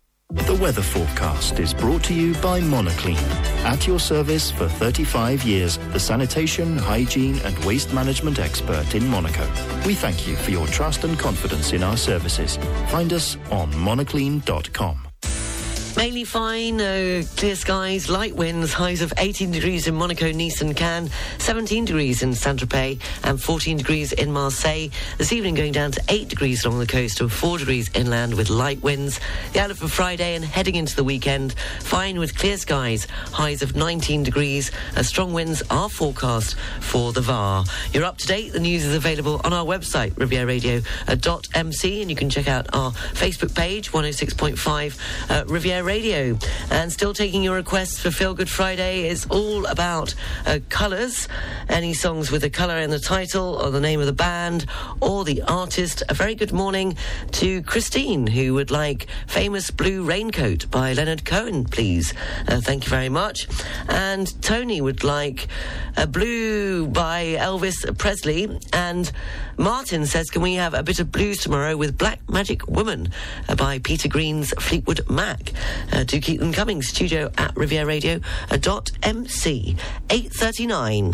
The weather forecast is brought to you by Monoclean. At your service for thirty-five years, the sanitation, hygiene and waste management expert in Monaco. We thank you for your trust and confidence in our services. Find us on monoclean dot com. Mainly fine, uh, clear skies, light winds, highs of eighteen degrees in Monaco, Nice and Cannes, seventeen degrees in Saint-Tropez and fourteen degrees in Marseille. This evening going down to eight degrees along the coast and four degrees inland with light winds. The outlook for Friday and heading into the weekend, fine with clear skies, highs of nineteen degrees, as strong winds are forecast for the V A R. You're up to date. The news is available on our website, riviera radio dot m c, and you can check out our Facebook page, one oh six point five uh, Riviera Radio. And still taking your requests for Feel Good Friday. It's all about uh, colours. Any songs with a colour in the title or the name of the band or the artist. A very good morning to Christine, who would like Famous Blue Raincoat by Leonard Cohen, please. Uh, thank you very much. And Tony would like a Blue by Elvis Presley. And Martin says, can we have a bit of blues tomorrow with Black Magic Woman uh, by Peter Green's Fleetwood Mac. Uh, do keep them coming. Studio at riviera radio dot m c. eight thirty-nine.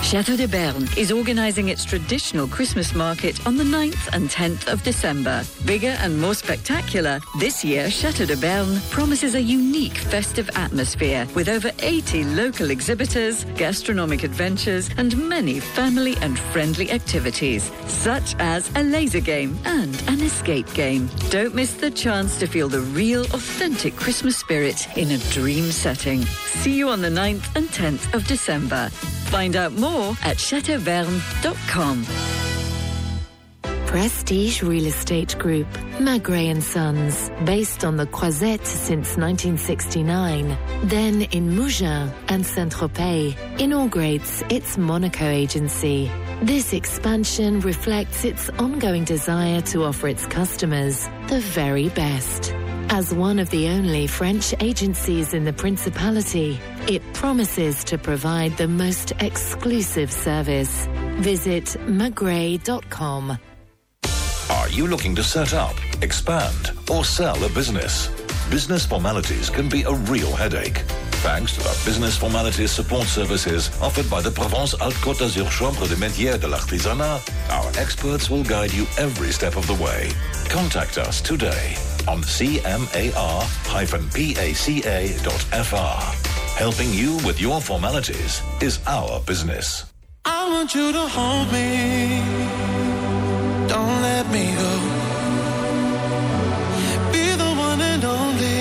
Chateau de Berne is organising its traditional Christmas market on the ninth and tenth of December. Bigger and more spectacular, this year Chateau de Berne promises a unique festive atmosphere with over eighty local exhibitors, gastronomic adventures and many family and friendly activities, such as a laser game and an escape game. Don't miss the chance to feel the real, authentic Christmas spirit in a dream setting. See you on the ninth and tenth of December. Find out more at chateau berne dot com. Prestige Real Estate Group, Magray and Sons, based on the Croisette since nineteen sixty-nine, then in Mougins and Saint-Tropez, inaugurates its Monaco agency. This expansion reflects its ongoing desire to offer its customers the very best. As one of the only French agencies in the Principality, it promises to provide the most exclusive service. Visit magray dot com. Are you looking to set up, expand, or sell a business? Business formalities can be a real headache. Thanks to our business formalities support services offered by the Provence-Alpes-Côte d'Azur Chambre de Métiers de l'Artisanat, our experts will guide you every step of the way. Contact us today on c m a r dash p a c a dot f r. Helping you with your formalities is our business. I want you to hold me. Don't let me go. Be the one and only.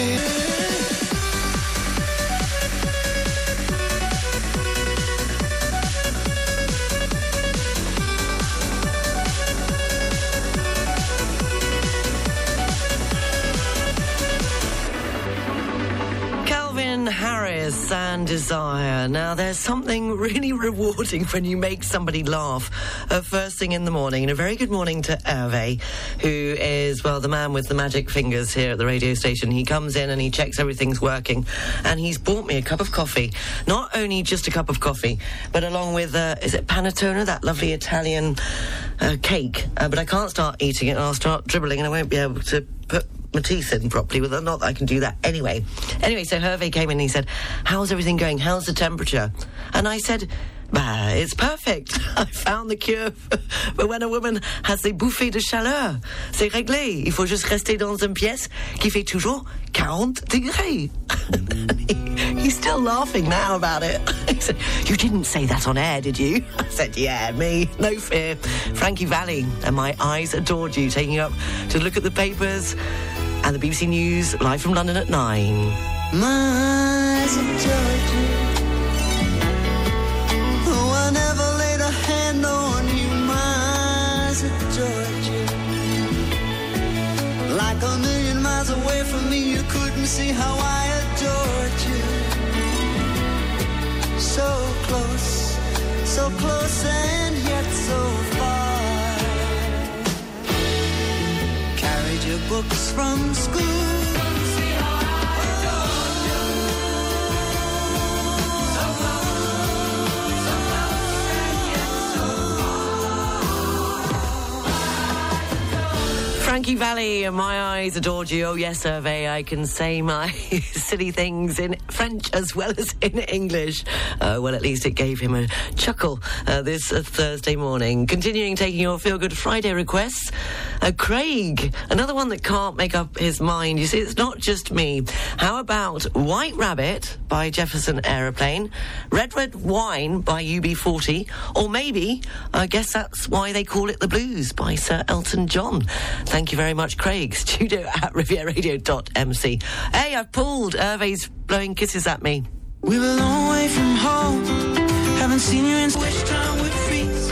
Harris and Desire. Now, there's something really rewarding when you make somebody laugh uh, first thing in the morning. And a very good morning to Hervé, who is, well, the man with the magic fingers here at the radio station. He comes in and he checks everything's working. And he's bought me a cup of coffee. Not only just a cup of coffee, but along with, uh, is it panettone, that lovely Italian uh, cake. Uh, but I can't start eating it and I'll start dribbling and I won't be able to put my teeth in properly with well, not that I can do that anyway anyway so Hervé came in and he said, how's everything going, how's the temperature? And I said, bah, it's perfect. I found the cure for when a woman has a bouffée de chaleur. C'est réglé. Il faut juste rester dans une pièce qui fait toujours quarante degrés. he, he's still laughing now about it. He said, you didn't say that on air, did you? I said, yeah, me. No fear. Frankie Valli and My Eyes Adored You, taking up to look at the papers and the B B C News live from London at nine. My eyes adored you. I never laid a hand on you, my eyes adored you. see how I adored you. So close, so close and yet so far. Carried your books from school. Frankie Valli, my eyes adored you. Oh yes, Hervé, I can say my silly things in French as well as in English. Uh, well, at least it gave him a chuckle uh, this uh, Thursday morning. Continuing taking your Feel Good Friday requests, uh, Craig, another one that can't make up his mind. You see, it's not just me. How about White Rabbit by Jefferson Aeroplane, Red Red Wine by U B forty, or maybe, I guess that's why they call it the blues by Sir Elton John. Thank you very much, Craig. Studio at riviera radio dot m c. Hey, I've pulled. Hervé's blowing kisses at me. We were a long way from home. Haven't seen you in such time with freeze.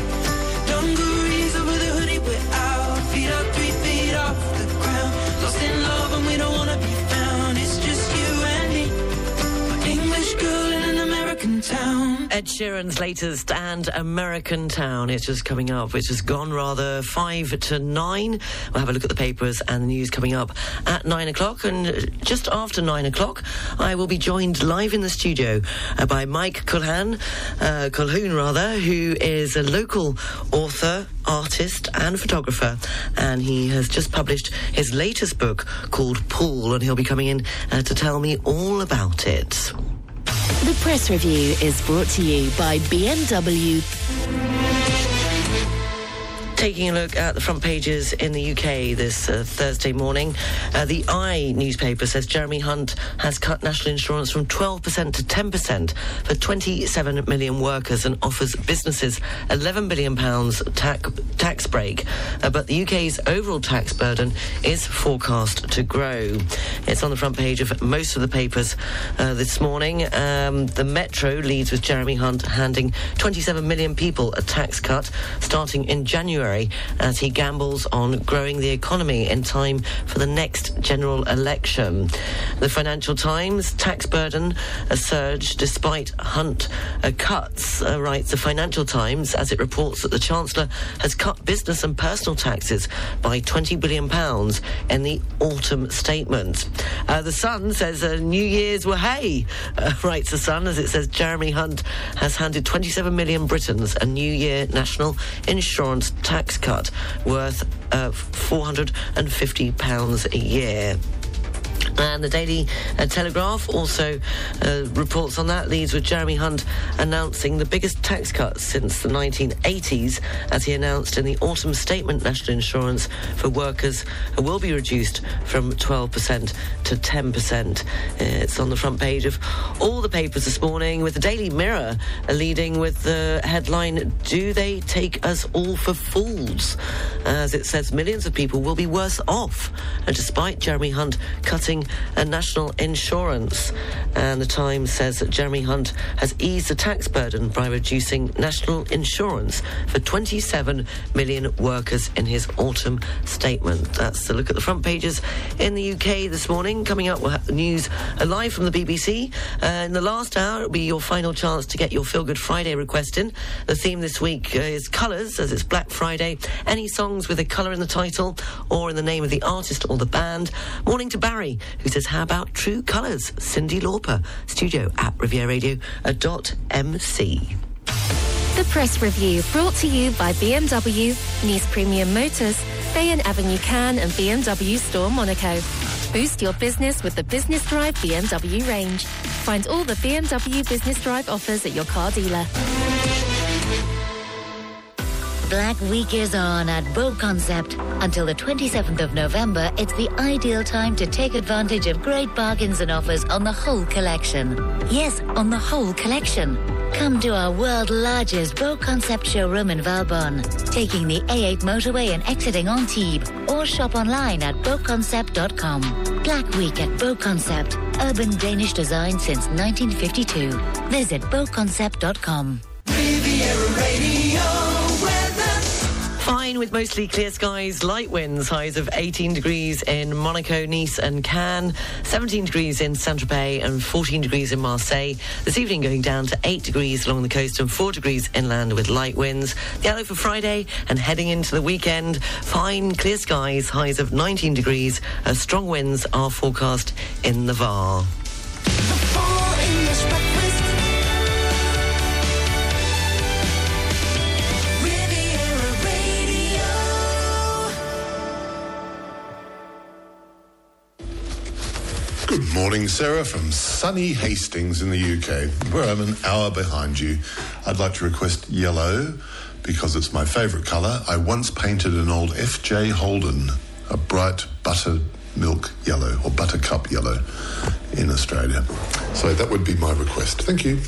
Dungarees over the hoodie with our feet up, three feet off the ground. Lost in love and we don't want to be found. It's just you and me. An English girl in an American town. Ed Sheeran's latest and American Town. It's just coming up. It's just gone rather five to nine. We'll have a look at the papers and the news coming up at nine o'clock. And just after nine o'clock, I will be joined live in the studio uh, by Mike Colquhoun, uh, Colquhoun rather, who is a local author, artist and photographer. And he has just published his latest book called Pool, and he'll be coming in uh, to tell me all about it. The Press Review is brought to you by B M W. Taking a look at the front pages in the U K this uh, Thursday morning, uh, the I newspaper says Jeremy Hunt has cut national insurance from twelve percent to ten percent for twenty-seven million workers and offers businesses eleven billion pounds tax, tax break. Uh, but the U K's overall tax burden is forecast to grow. It's on the front page of most of the papers uh, this morning. Um, the Metro leads with Jeremy Hunt handing twenty-seven million people a tax cut starting in January, as he gambles on growing the economy in time for the next general election. The Financial Times, tax burden a surge despite Hunt uh, cuts, uh, writes the Financial Times as it reports that the Chancellor has cut business and personal taxes by twenty billion pounds in the autumn statement. Uh, the Sun says uh, New Year's were hay, uh, writes the Sun as it says Jeremy Hunt has handed twenty-seven million Britons a New Year national insurance tax tax cut worth uh, four hundred fifty pounds a year. And the Daily uh, Telegraph also uh, reports on that, leads with Jeremy Hunt announcing the biggest tax cut since the nineteen eighties, as he announced in the autumn statement national insurance for workers will be reduced from twelve percent to ten percent. It's on the front page of all the papers this morning, with the Daily Mirror leading with the headline, Do They Take Us All for Fools? As it says, millions of people will be worse off, and despite Jeremy Hunt cutting and national insurance. And the Times says that Jeremy Hunt has eased the tax burden by reducing national insurance for twenty-seven million workers in his autumn statement. That's a look at the front pages in the U K this morning. Coming up, we'll have news live from the B B C. Uh, in the last hour, it'll be your final chance to get your Feel Good Friday request in. The theme this week uh, is colours, as it's Black Friday. Any songs with a colour in the title or in the name of the artist or the band. Morning to Barry, who says, how about True Colours? Cindy Lauper, studio at riviera radio dot m c. The Press Review, brought to you by B M W, Nice Premium Motors, Bayonne Avenue Cannes and B M W Store Monaco. Boost your business with the Business Drive B M W range. Find all the B M W Business Drive offers at your car dealer. Black Week is on at Bold Concept. Until the twenty-seventh of November, it's the ideal time to take advantage of great bargains and offers on the whole collection. Yes, on the whole collection. Come to our world's largest Bold Concept showroom in Valbonne, taking the A eight motorway and exiting Antibes, or shop online at bold concept dot com. Black Week at Bold Concept, urban Danish design since nineteen fifty-two. Visit bold concept dot com. Riviera Radio. Fine with mostly clear skies, light winds, highs of eighteen degrees in Monaco, Nice and Cannes, seventeen degrees in Saint-Tropez and fourteen degrees in Marseille. This evening going down to eight degrees along the coast and four degrees inland with light winds. The outlook for Friday and heading into the weekend, fine clear skies, highs of nineteen degrees, as strong winds are forecast in the Var. Good morning, Sarah, from sunny Hastings in the U K, where I'm an hour behind you. I'd like to request yellow, because it's my favourite colour. I once painted an old F J Holden, a bright buttermilk yellow, or buttercup yellow, in Australia. So that would be my request. Thank you.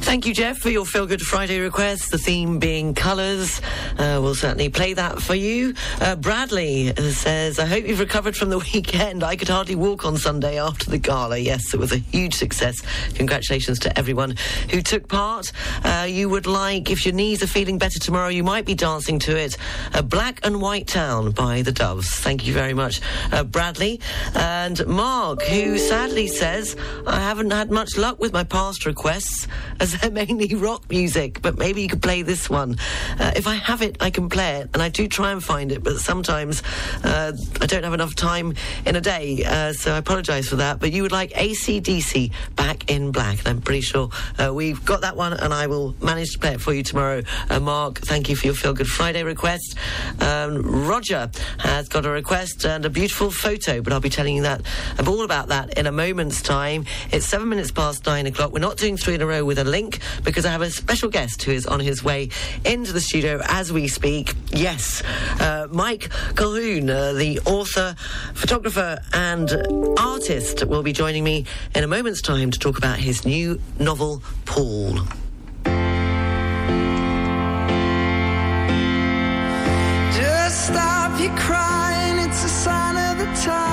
Thank you, Jeff, for your Feel Good Friday request, the theme being colours. Uh, we'll certainly play that for you. Uh, Bradley says, I hope you've recovered from the weekend. I could hardly walk on Sunday after the gala. Yes, it was a huge success. Congratulations to everyone who took part. Uh, you would like, if your knees are feeling better tomorrow, you might be dancing to it, A Black and White Town by the Doves. Thank you very much, uh, Bradley. And Mark, who sadly says, I haven't had much luck with my past requests, as mainly rock music, but maybe you could play this one. Uh, if I have it, I can play it, and I do try and find it, but sometimes uh, I don't have enough time in a day, uh, so I apologise for that. But you would like A C D C, Back in Black, and I'm pretty sure uh, we've got that one, and I will manage to play it for you tomorrow. Uh, Mark, thank you for your Feel Good Friday request. Um, Roger has got a request and a beautiful photo, but I'll be telling you that all about that in a moment's time. It's seven minutes past nine o'clock. We're not doing three in a row with a link, because I have a special guest who is on his way into the studio as we speak. Yes, uh, Mike Colquhoun, uh, the author, photographer and artist, will be joining me in a moment's time to talk about his new novel, Paul. Just stop your crying, it's a sign of the times.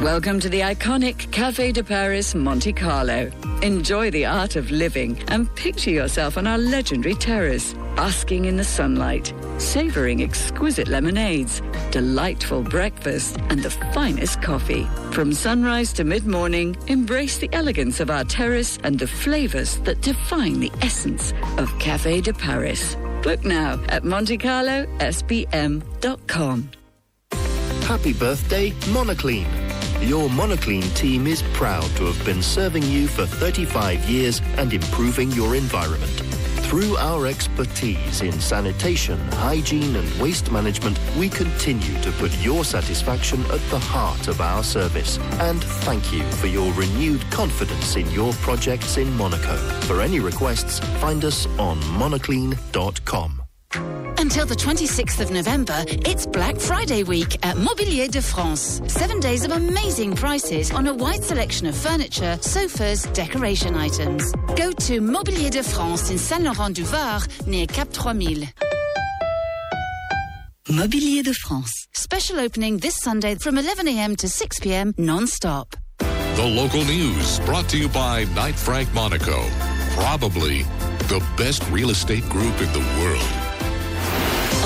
Welcome to the iconic Café de Paris, Monte Carlo. Enjoy the art of living and picture yourself on our legendary terrace, basking in the sunlight, savouring exquisite lemonades, delightful breakfast and the finest coffee. From sunrise to mid-morning, embrace the elegance of our terrace and the flavours that define the essence of Café de Paris. Book now at monte carlo s b m dot com. Happy birthday, Monoclean. Your Monoclean team is proud to have been serving you for thirty-five years and improving your environment. Through our expertise in sanitation, hygiene and waste management, we continue to put your satisfaction at the heart of our service. And thank you for your renewed confidence in your projects in Monaco. For any requests, find us on monoclean dot com. Until the twenty-sixth of November, it's Black Friday week at Mobilier de France. Seven days of amazing prices on a wide selection of furniture, sofas, decoration items. Go to Mobilier de France in Saint-Laurent-du-Var, near Cap three mille. Mobilier de France. Special opening this Sunday from eleven a m to six p m non-stop. The local news brought to you by Knight Frank Monaco. Probably the best real estate group in the world.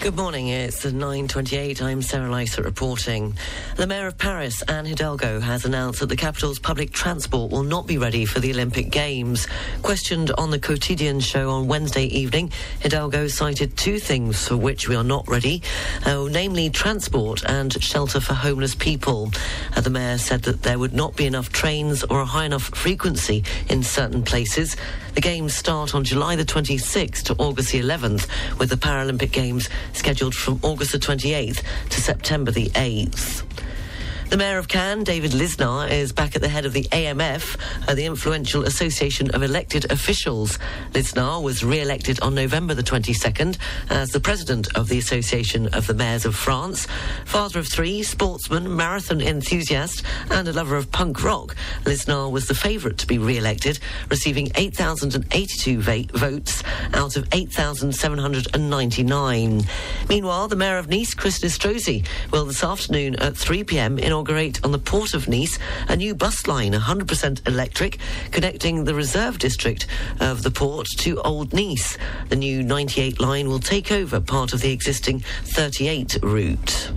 Good morning, it's nine twenty-eight. I'm Sarah Lysa reporting. The Mayor of Paris, Anne Hidalgo, has announced that the capital's public transport will not be ready for the Olympic Games. Questioned on the Quotidian show on Wednesday evening, Hidalgo cited two things for which we are not ready, uh, namely transport and shelter for homeless people. Uh, the Mayor said that there would not be enough trains or a high enough frequency in certain places. The Games start on July the twenty-sixth to August the eleventh, with the Paralympic Games scheduled from August the twenty-eighth to September the eighth. The Mayor of Cannes, David Lisnard, is back at the head of the A M F, uh, the influential Association of Elected Officials. Lisnard was re-elected on November the twenty-second as the president of the Association of the Mayors of France. Father of three, sportsman, marathon enthusiast and a lover of punk rock, Lisnard was the favourite to be re-elected, receiving eight thousand eighty-two va- votes out of eight thousand seven hundred ninety-nine. Meanwhile, the Mayor of Nice, Christophe Estrosi, will this afternoon at three p m in inaugurate on the port of Nice a new bus line, one hundred percent electric, connecting the reserve district of the port to Old Nice. The new ninety-eight line will take over part of the existing thirty-eight route.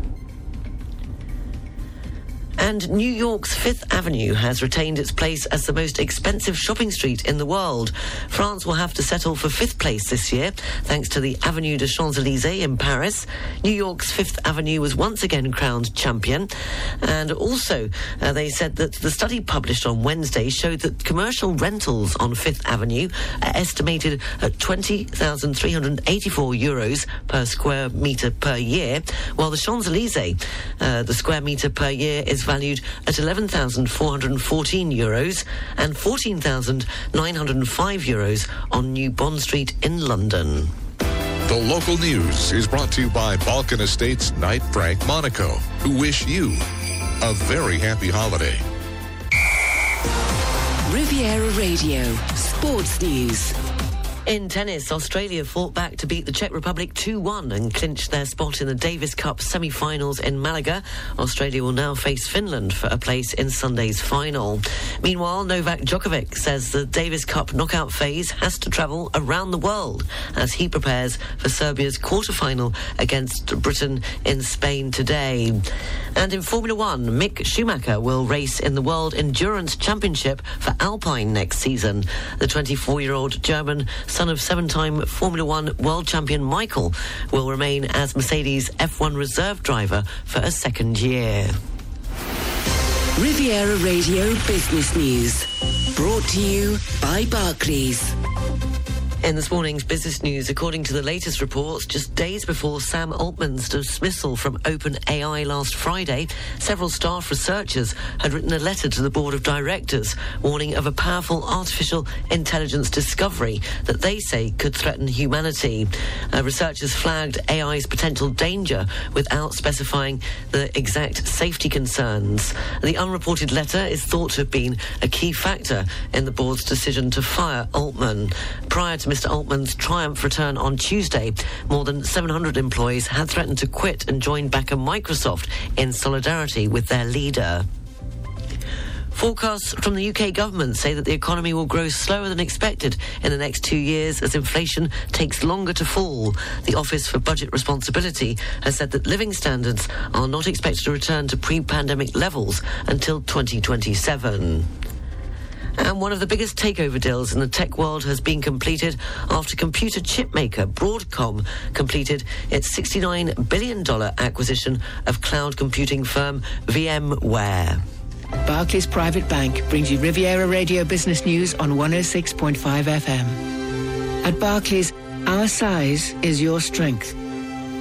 And New York's Fifth Avenue has retained its place as the most expensive shopping street in the world. France will have to settle for fifth place this year, thanks to the Avenue des Champs-Élysées in Paris. New York's Fifth Avenue was once again crowned champion. And also, uh, they said that the study published on Wednesday showed that commercial rentals on Fifth Avenue are estimated at twenty thousand three hundred eighty-four euros per square metre per year, while the Champs-Élysées, uh, the square metre per year, is valued at eleven thousand four hundred fourteen euros and fourteen thousand nine hundred five euros on New Bond Street in London. The local news is brought to you by Balkan Estates Knight Frank Monaco, who wish you a very happy holiday. Riviera Radio Sports News. In tennis, Australia fought back to beat the Czech Republic two one and clinched their spot in the Davis Cup semi-finals in Malaga. Australia will now face Finland for a place in Sunday's final. Meanwhile, Novak Djokovic says the Davis Cup knockout phase has to travel around the world as he prepares for Serbia's quarter-final against Britain in Spain today. And in Formula One, Mick Schumacher will race in the World Endurance Championship for Alpine next season. The twenty-four-year-old German, son of seven-time Formula One world champion Michael, will remain as Mercedes F one reserve driver for a second year. Riviera Radio Business News, brought to you by Barclays. In this morning's business news, according to the latest reports, just days before Sam Altman's dismissal from OpenAI last Friday, several staff researchers had written a letter to the board of directors warning of a powerful artificial intelligence discovery that they say could threaten humanity. Uh, researchers flagged A I's potential danger without specifying the exact safety concerns. The unreported letter is thought to have been a key factor in the board's decision to fire Altman. Prior to Mister Altman's triumph return on Tuesday, more than seven hundred employees had threatened to quit and join back at Microsoft in solidarity with their leader. Forecasts from the U K government say that the economy will grow slower than expected in the next two years as inflation takes longer to fall. The Office for Budget Responsibility has said that living standards are not expected to return to pre-pandemic levels until twenty twenty-seven. And one of the biggest takeover deals in the tech world has been completed after computer chip maker Broadcom completed its sixty-nine billion dollars acquisition of cloud computing firm VMware. Barclays Private Bank brings you Riviera Radio Business News on one oh six point five F M. At Barclays, our size is your strength.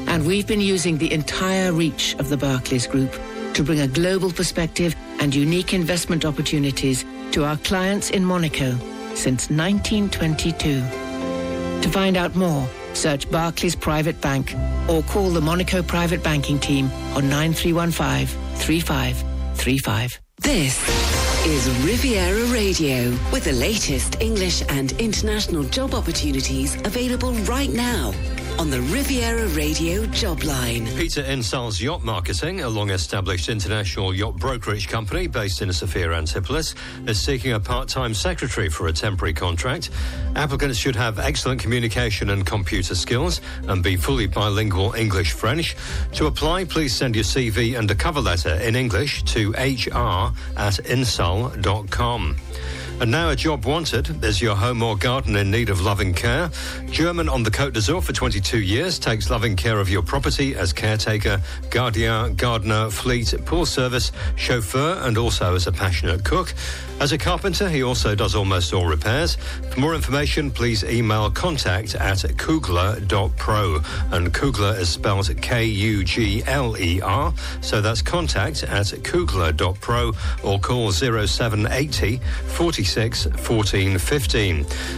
And we've been using the entire reach of the Barclays Group to bring a global perspective and unique investment opportunities to our clients in Monaco since nineteen twenty-two. To find out more, search Barclays Private Bank or call the Monaco Private Banking Team on nine three one five, three five three five. This is Riviera Radio with the latest English and international job opportunities available right now on the Riviera Radio job line. Peter Insal's Yacht Marketing, a long-established international yacht brokerage company based in Sophia Antipolis, is seeking a part-time secretary for a temporary contract. Applicants should have excellent communication and computer skills and be fully bilingual English-French. To apply, please send your C V and a cover letter in English to H R at insal dot com. And now a job wanted. Is your home or garden in need of loving care? German on the Côte d'Azur for twenty-two years takes loving care of your property as caretaker, guardian, gardener, fleet, pool service, chauffeur, and also as a passionate cook. As a carpenter, he also does almost all repairs. For more information, please email contact at kugler dot pro. And Kugler is spelled K U G L E R. So that's contact at kugler dot pro or call oh seven eight oh, four six, one four one five.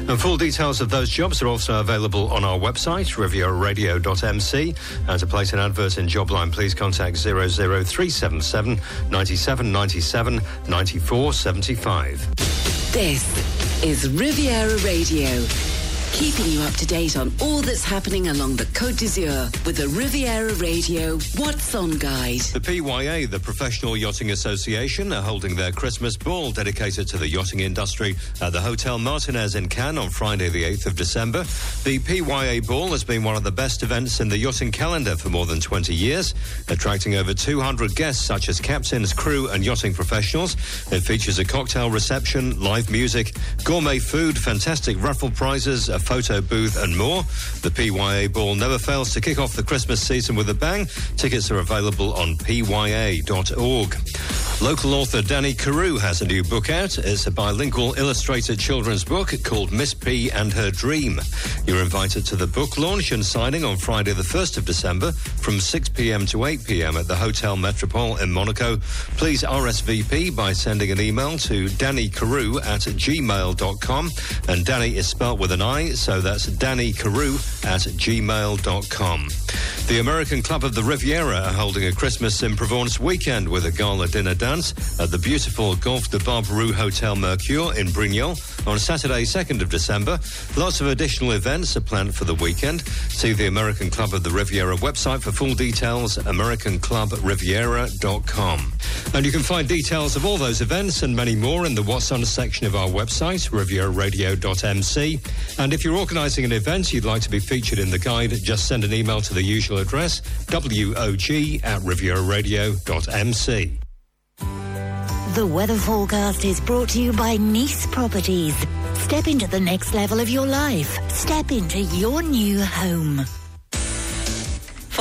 And full details of those jobs are also available on our website, riviera radio dot m c. And to place an advert in Jobline, please contact oh oh three seven seven, nine seven nine seven, nine four seven five. This is Riviera Radio, keeping you up to date on all that's happening along the Côte d'Azur with the Riviera Radio What's On Guide. The P Y A, the Professional Yachting Association, are holding their Christmas ball dedicated to the yachting industry at the Hotel Martinez in Cannes on Friday the eighth of December. The P Y A ball has been one of the best events in the yachting calendar for more than twenty years, attracting over two hundred guests such as captains, crew and yachting professionals. It features a cocktail reception, live music, gourmet food, fantastic raffle prizes, a photo booth and more. The P Y A ball never fails to kick off the Christmas season with a bang. Tickets are available on P Y A dot org. Local author Danny Carew has a new book out. It's a bilingual illustrated children's book called Miss P and Her Dream. You're invited to the book launch and signing on Friday the first of December from six p m to eight p m at the Hotel Metropole in Monaco. Please R S V P by sending an email to danny carew at gmail dot com, and Danny is spelt with an I, so that's danny carew at gmail dot com. The American Club of the Riviera are holding a Christmas in Provence weekend with a gala dinner dance at the beautiful Golf de Barbaroux Hotel Mercure in Brignon on Saturday second of December. Lots of additional events are planned for the weekend. See the American Club of the Riviera website for full details, american club riviera dot com. And you can find details of all those events and many more in the What's On section of our website, riviera radio dot m c. And if you're organising an event you'd like to be featured in the guide, just send an email to the usual address, w o g at riviera radio dot m c. The weather forecast is brought to you by Nice Properties. Step into the next level of your life. Step into your new home.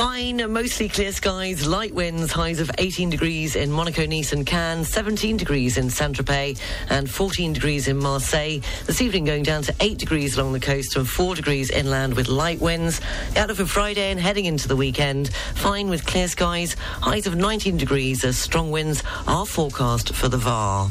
Fine, mostly clear skies, light winds, highs of eighteen degrees in Monaco, Nice and Cannes, seventeen degrees in Saint-Tropez and fourteen degrees in Marseille. This evening going down to eight degrees along the coast and four degrees inland with light winds. Out for Friday and heading into the weekend, fine with clear skies, highs of nineteen degrees as strong winds are forecast for the V A R.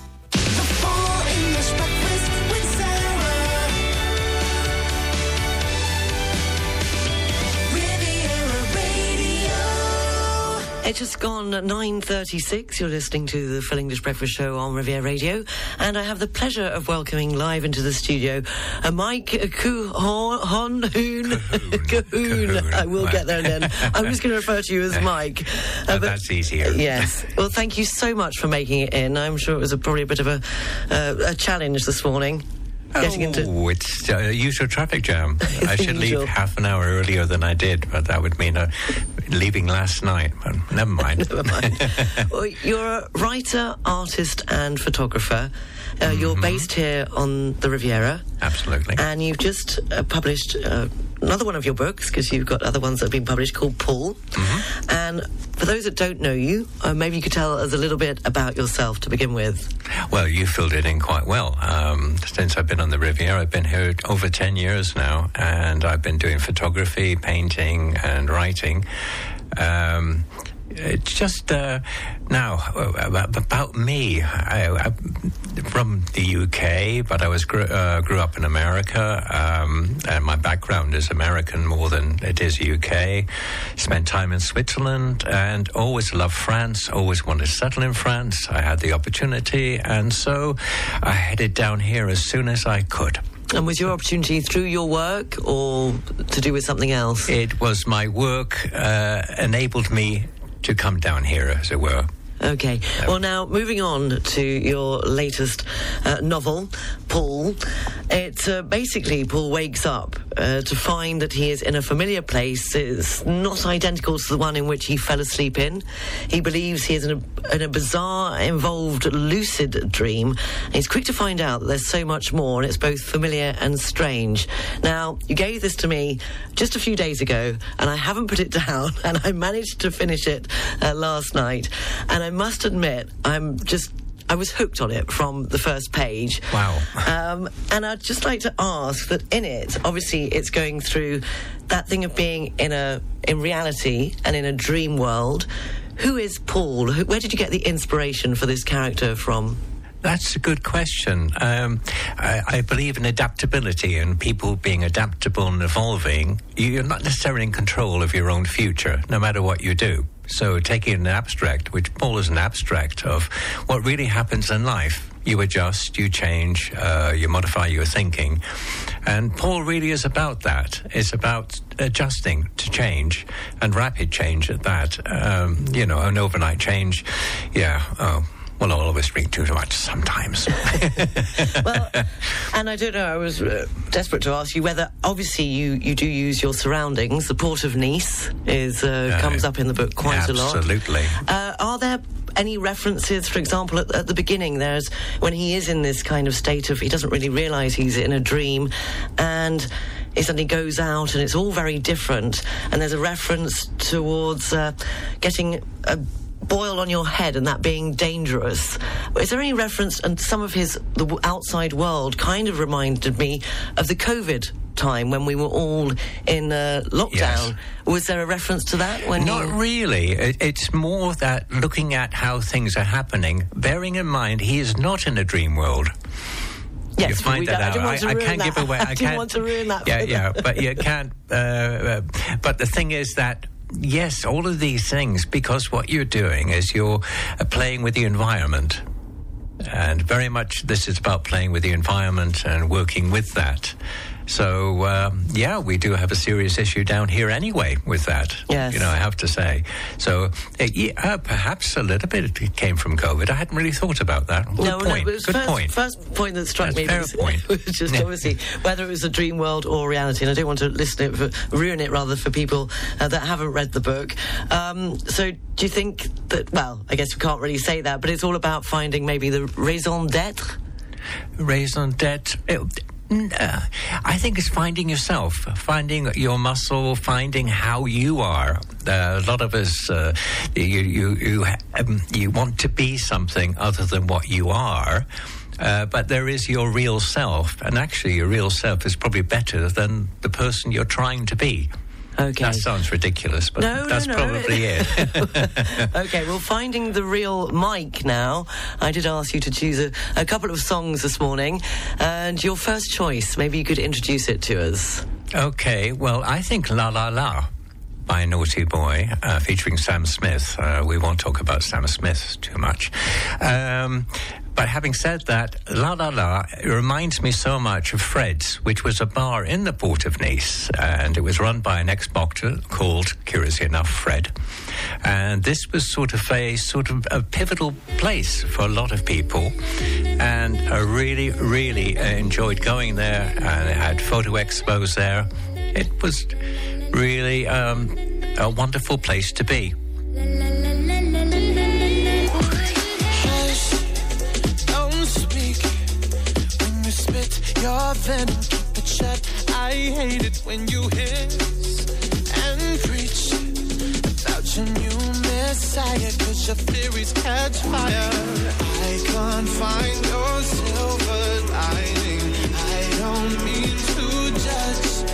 It's just gone nine thirty-six. You're listening to the Full English Breakfast Show on Riviera Radio. And I have the pleasure of welcoming live into the studio uh, Mike Colquhoun. Colquhoun. I will get there then. I'm just going to refer to you as Mike. Uh, but, that's easier. Yes. Well, thank you so much for making it in. I'm sure it was a, probably a bit of a, uh, a challenge this morning. Getting into oh, it's uh, usual traffic jam. I should leave half an hour earlier than I did, but that would mean uh, leaving last night. But never mind. never mind. Well, you're a writer, artist, and photographer. Uh, mm-hmm. You're based here on the Riviera. Absolutely. And you've just uh, published uh, another one of your books, because you've got other ones that have been published, called Paul. Mm-hmm. And for those that don't know you, uh, maybe you could tell us a little bit about yourself to begin with. Well, you filled it in quite well. Um, since I've been on the Riviera, I've been here over ten years now, and I've been doing photography, painting, and writing. Um... It's just uh, now about me. I, I'm from the U K, but I was grew, uh, grew up in America, um, and my background is American more than it is U K. Spent time in Switzerland, and always loved France. Always wanted to settle in France. I had the opportunity, and so I headed down here as soon as I could. And was your opportunity through your work or to do with something else? It was my work uh, enabled me to come down here, as it were. Okay. Um, well, now, moving on to your latest uh, novel, Paul. It's uh, basically Paul wakes up uh, to find that he is in a familiar place. It's not identical to the one in which he fell asleep in. He believes he is in a, in a bizarre, involved, lucid dream. And he's quick to find out that there's so much more, and it's both familiar and strange. Now, you gave this to me just a few days ago, and I haven't put it down, and I managed to finish it uh, last night. And I I must admit, I'm just, I was hooked on it from the first page. Wow. Um, and I'd just like to ask that in it, obviously it's going through that thing of being in a, in reality and in a dream world. Who is Paul? Who, where did you get the inspiration for this character from? That's a good question. Um, I, I believe in adaptability and people being adaptable and evolving. You're not necessarily in control of your own future, no matter what you do. So taking an abstract, which Paul is an abstract of what really happens in life. You adjust, you change, uh, you modify your thinking. And Paul really is about that. It's about adjusting to change, and rapid change at that. Um, you know, an overnight change, yeah, oh... Well, I'll always drink too much sometimes. Well, and I don't know, I was uh, desperate to ask you whether, obviously, you, you do use your surroundings. The port of Nice is uh, uh, comes up in the book quite absolutely. a lot. Absolutely. Uh, are there any references, for example, at, at the beginning, there's when he is in this kind of state of, he doesn't really realise he's in a dream, and it suddenly goes out, and it's all very different, and there's a reference towards uh, getting a boil on your head and that being dangerous. Is there any reference, and some of his, the outside world kind of reminded me of the COVID time when we were all in uh, lockdown. Yes. Was there a reference to that? When Not you... really. It, it's more that looking at how things are happening, bearing in mind he is not in a dream world. Yes, you find that out. I, I can't that. give away. I, I didn't can't, want to ruin that. Yeah, yeah, but you can't. Uh, uh, but the thing is that yes, all of these things, because what you're doing is you're playing with the environment. And very much this is about playing with the environment and working with that. So, um, yeah, we do have a serious issue down here anyway with that, yes. you know, I have to say. So, uh, yeah, perhaps a little bit it came from COVID. I hadn't really thought about that. Good no, point. No, it was Good first, point. First point that struck That's me was, point. was just yeah. obviously whether it was a dream world or reality. And I don't want to listen it for, ruin it, rather, for people uh, that haven't read the book. Um, so do you think that, well, I guess we can't really say that, but it's all about finding maybe the raison d'être? Raison d'être... It, Uh, I think it's finding yourself, finding your muscle, finding how you are. Uh, a lot of us, uh, you you you, um, you want to be something other than what you are. Uh, but there is your real self, and actually your real self is probably better than the person you're trying to be. Okay. That sounds ridiculous, but no, that's no, no. probably it. Okay, well, finding the real Mike now. I did ask you to choose a, a couple of songs this morning, and your first choice, maybe you could introduce it to us. Okay, well, I think La La La by Naughty Boy, uh, featuring Sam Smith. Uh, we won't talk about Sam Smith too much. Um... But having said that, La La La reminds me so much of Fred's, which was a bar in the port of Nice, and it was run by an ex-boxer called, curiously enough, Fred. And this was sort of a sort of a pivotal place for a lot of people, and I really, really enjoyed going there, and I had photo expos there. It was really um, a wonderful place to be. Your venom, keep it shut. I hate it when you hiss and preach about your new messiah, 'cause your theories catch fire. I can't find your silver lining. I don't mean to judge,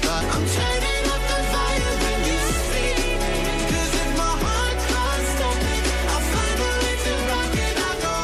but I'm turning up the fire when you speak, 'cause if my heart can't stop it, I'll find a way to rock it. I go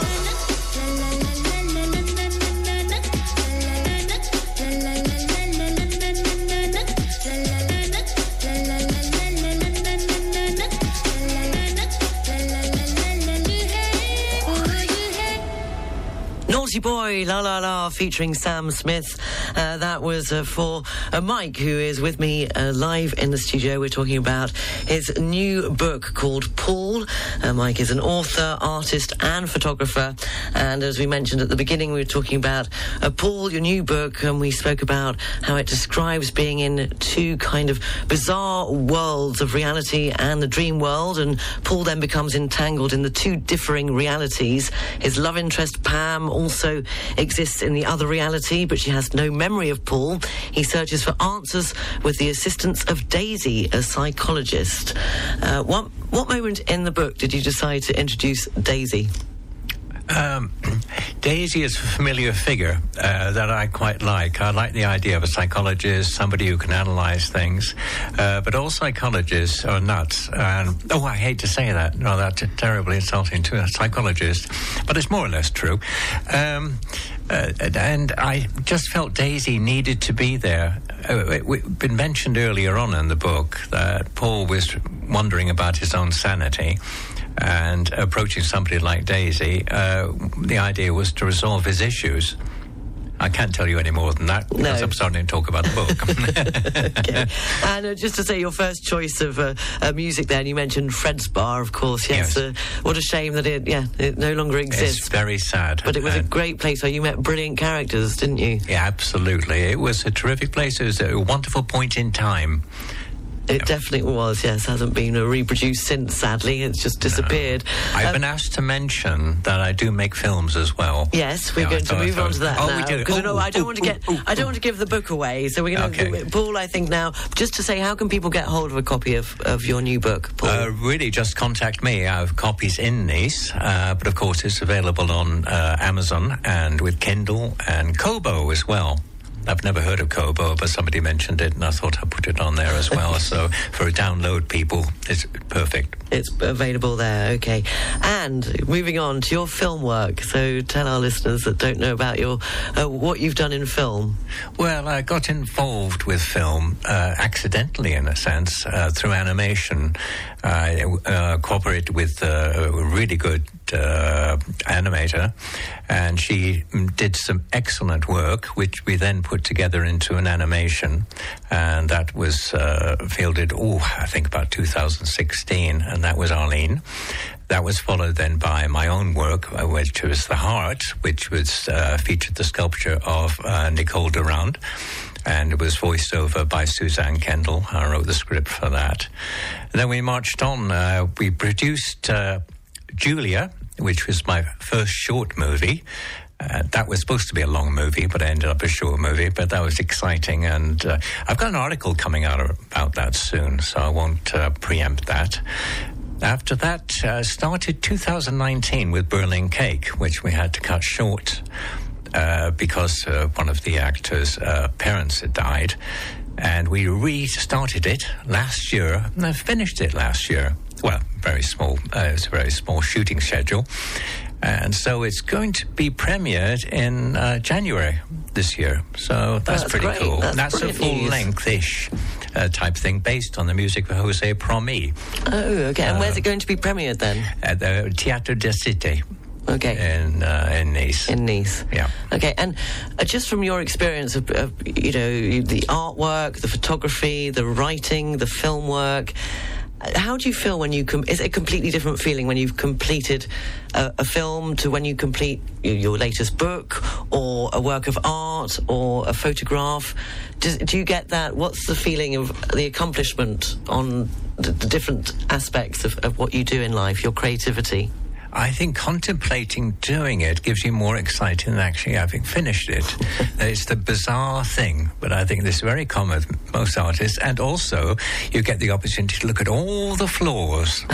Naughty Boy, La La La, featuring Sam Smith. Uh, that was uh, for uh, Mike, who is with me uh, live in the studio. We're talking about his new book called Pull. Uh, Mike is an author, artist and photographer. And as we mentioned at the beginning, we were talking about uh, Pull, your new book, and we spoke about how it describes being in two kind of bizarre worlds of reality and the dream world, and Pull then becomes entangled in the two differing realities. His love interest, Pam, also exists in the other reality, but she has no memory of Paul. He searches for answers with the assistance of Daisy, a psychologist. Uh, what, what moment in the book did you decide to introduce Daisy? Um, Daisy is a familiar figure uh, that I quite like. I like the idea of a psychologist, somebody who can analyse things. Uh, but all psychologists are nuts. And, oh, I hate to say that. No, that's terribly insulting to a psychologist. But it's more or less true. Um, uh, and I just felt Daisy needed to be there. Uh, it, it been mentioned earlier on in the book that Paul was wondering about his own sanity. And approaching somebody like Daisy, uh, the idea was to resolve his issues. I can't tell you any more than that, because no. I'm starting to talk about the book. Okay. And uh, just to say, your first choice of uh, uh, music there, and you mentioned Fred's Bar, of course. Yes. yes. Uh, what a shame that it, yeah, it no longer exists. It's very sad. But it was and a great place where you met brilliant characters, didn't you? Yeah, absolutely. It was a terrific place. It was a wonderful point in time. It definitely was, yes. Hasn't been reproduced since, sadly. It's just disappeared. No. I've um, been asked to mention that I do make films as well. Yes, we're yeah, going to move on to that oh, now. Because I, I don't ooh, want to get, ooh, ooh, I don't want to give the book away. So we're going to, okay. Paul, I think now, just to say, how can people get hold of a copy of, of your new book, Paul? Uh, really, just contact me. I have copies in Nice, uh, but of course it's available on uh, Amazon and with Kindle and Kobo as well. I've never heard of Kobo, but somebody mentioned it, and I thought I'd put it on there as well. So for a download, people, it's perfect. It's available there, okay. And moving on to your film work. So tell our listeners that don't know about your uh, what you've done in film. Well, I got involved with film uh, accidentally, in a sense, uh, through animation. I uh, cooperated with uh, a really good uh, animator, and she did some excellent work, which we then put together into an animation, and that was uh, fielded, oh, I think about two thousand sixteen, and that was Arlene. That was followed then by my own work, which was The Heart, which was uh, featured the sculpture of uh, Nicole Durand, and it was voiced over by Suzanne Kendall. I wrote the script for that. And then we marched on. Uh, we produced uh, Julia, which was my first short movie. Uh, that was supposed to be a long movie, but it ended up a short movie. But that was exciting, and uh, I've got an article coming out about that soon, so I won't uh, preempt that. After that, uh, started two thousand nineteen with Berlin Cake, which we had to cut short uh, because uh, one of the actors' uh, parents had died. And we restarted it last year, and I finished it last year. Well, very small, uh, it's a very small shooting schedule. And so it's going to be premiered in uh, January this year. So that's, that's pretty great. Cool. That's, that's a full-length-ish uh, type thing based on the music of José Promi. Oh, okay. Uh, and where's it going to be premiered then? At the Théâtre de Cité. Okay. In, uh, in Nice. In Nice. Yeah. Okay, and uh, just from your experience of, of, you know, the artwork, the photography, the writing, the film work, how do you feel when you... Com- is it a completely different feeling when you've completed a, a film to when you complete your latest book or a work of art or a photograph? Do, do you get that? What's the feeling of the accomplishment on the, the different aspects of, of what you do in life, your creativity? I think contemplating doing it gives you more excitement than actually having finished it. It's the bizarre thing, but I think this is very common with most artists. And also, you get the opportunity to look at all the flaws.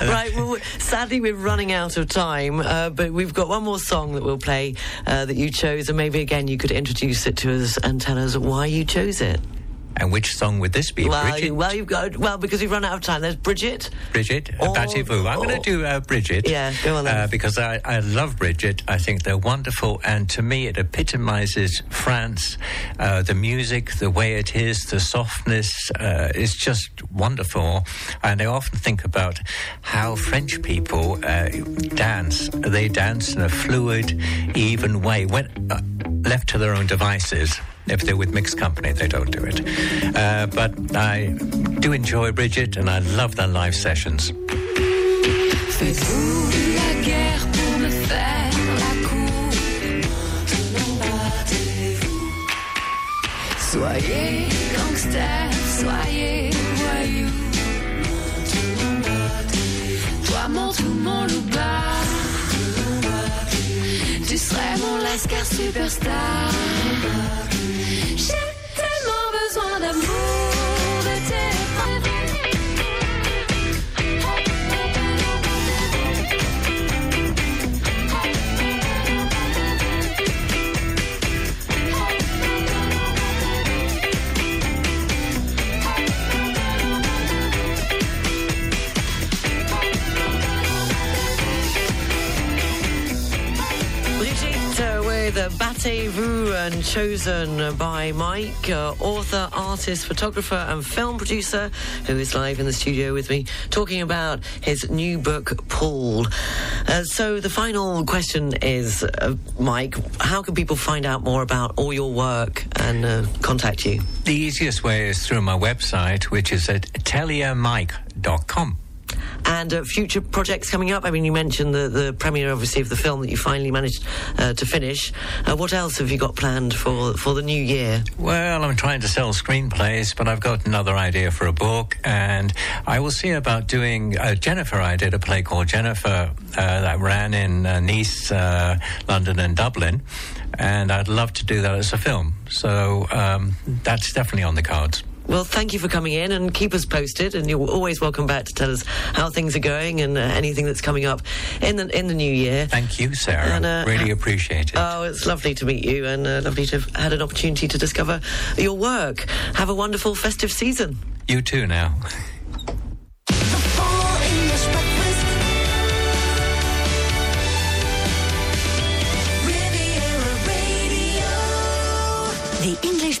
Right, well, sadly we're running out of time, uh, but we've got one more song that we'll play uh, that you chose, and maybe again you could introduce it to us and tell us why you chose it. And which song would this be, well, Bridget? Well, you've got, well, because we've run out of time. There's Bridget. Bridget, Bativou. I'm going to do uh, Bridget. Yeah, go on then. Uh, because I, I love Bridget. I think they're wonderful. And to me, it epitomises France. Uh, the music, the way it is, the softness uh, is just wonderful. And I often think about how French people uh, dance. They dance in a fluid, even way, when uh, left to their own devices. If they're with mixed company, they don't do it. Uh, but I do enjoy Bridget, and I love their live sessions. Tu serais mon lascar superstar. J'ai tellement besoin d'amour, de tes the Battez-vous, and chosen by Mike, uh, author, artist, photographer and film producer, who is live in the studio with me talking about his new book, Pull. Uh, so the final question is, uh, Mike, how can people find out more about all your work and uh, contact you? The easiest way is through my website, which is at atelier mike dot com. And uh, future projects coming up? I mean, you mentioned the, the premiere, obviously, of the film that you finally managed uh, to finish. Uh, what else have you got planned for, for the new year? Well, I'm trying to sell screenplays, but I've got another idea for a book, and I will see about doing... Uh, Jennifer, I did a play called Jennifer uh, that ran in uh, Nice, uh, London and Dublin, and I'd love to do that as a film. So um, that's definitely on the cards. Well, thank you for coming in, and keep us posted, and you're always welcome back to tell us how things are going and uh, anything that's coming up in the in the new year. Thank you, Sarah. And, uh, really appreciate it. Oh, it's lovely to meet you, and uh, lovely to have had an opportunity to discover your work. Have a wonderful festive season. You too now. The English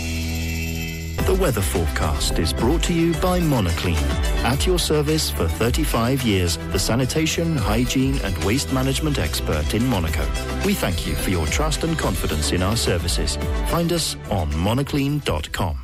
The weather forecast is brought to you by Monoclean. At your service for thirty-five years, the sanitation, hygiene and waste management expert in Monaco. We thank you for your trust and confidence in our services. Find us on monoclean dot com.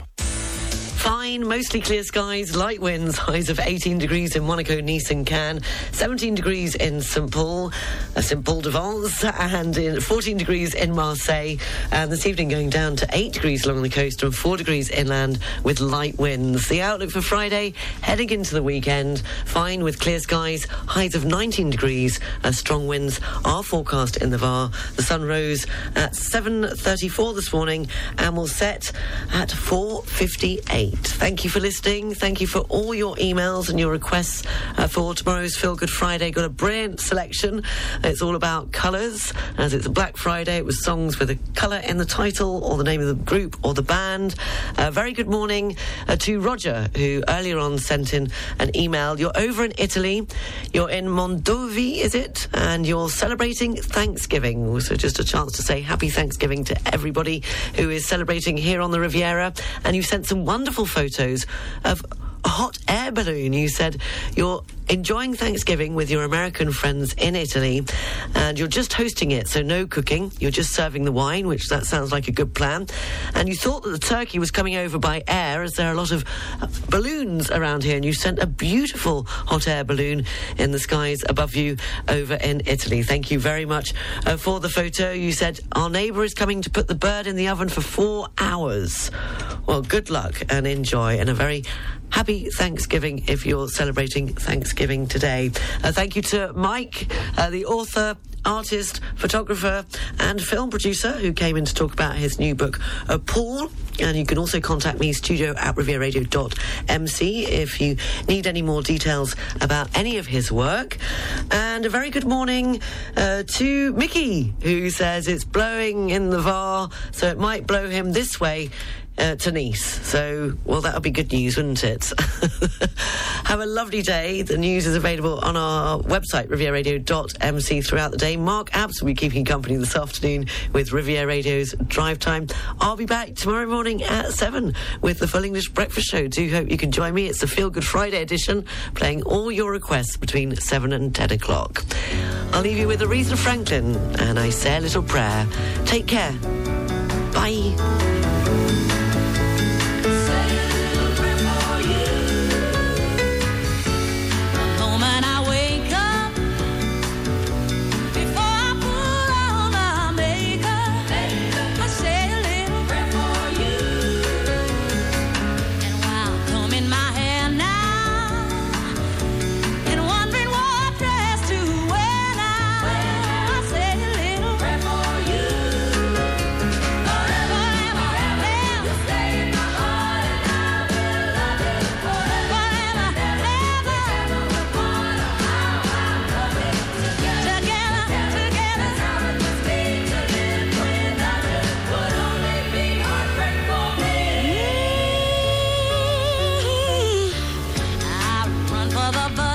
Fine, mostly clear skies, light winds, highs of eighteen degrees in Monaco, Nice and Cannes, seventeen degrees in Saint Paul, uh, Saint Paul de Vence, and in fourteen degrees in Marseille, and this evening going down to eight degrees along the coast and four degrees inland with light winds. The outlook for Friday, heading into the weekend, fine with clear skies, highs of nineteen degrees, uh, strong winds are forecast in the V A R. The sun rose at seven thirty-four this morning and will set at four fifty-eight. Thank you for listening. Thank you for all your emails and your requests uh, for tomorrow's Feel Good Friday. Got a brilliant selection. It's all about colours. As it's a Black Friday, it was songs with a colour in the title or the name of the group or the band. Uh, very good morning uh, to Roger, who earlier on sent in an email. You're over in Italy. You're in Mondovi, is it? And you're celebrating Thanksgiving. So just a chance to say happy Thanksgiving to everybody who is celebrating here on the Riviera. And you sent some wonderful photos of a hot air balloon. You said you're enjoying Thanksgiving with your American friends in Italy and you're just hosting it, so no cooking. You're just serving the wine, which that sounds like a good plan. And you thought that the turkey was coming over by air, as there are a lot of balloons around here, and you sent a beautiful hot air balloon in the skies above you over in Italy. Thank you very much uh, for the photo. You said our neighbour is coming to put the bird in the oven for four hours. Well, good luck and enjoy, and a very happy Thanksgiving if you're celebrating Thanksgiving today. Uh, thank you to Mike, uh, the author, artist, photographer and film producer, who came in to talk about his new book, uh, Paul. And you can also contact me, studio at riviera radio dot m c, if you need any more details about any of his work. And a very good morning uh, to Mickey, who says it's blowing in the V A R, so it might blow him this way Uh, to Nice. So, well, that would be good news, wouldn't it? Have a lovely day. The news is available on our website, riviera radio dot m c, throughout the day. Mark Abs will be keeping you company this afternoon with Riviera Radio's Drive Time. I'll be back tomorrow morning at seven with the Full English Breakfast Show. Do hope you can join me. It's the Feel Good Friday edition, playing all your requests between seven and ten o'clock. I'll leave you with Aretha Franklin, and I say a little prayer. Take care. Bye. Bye.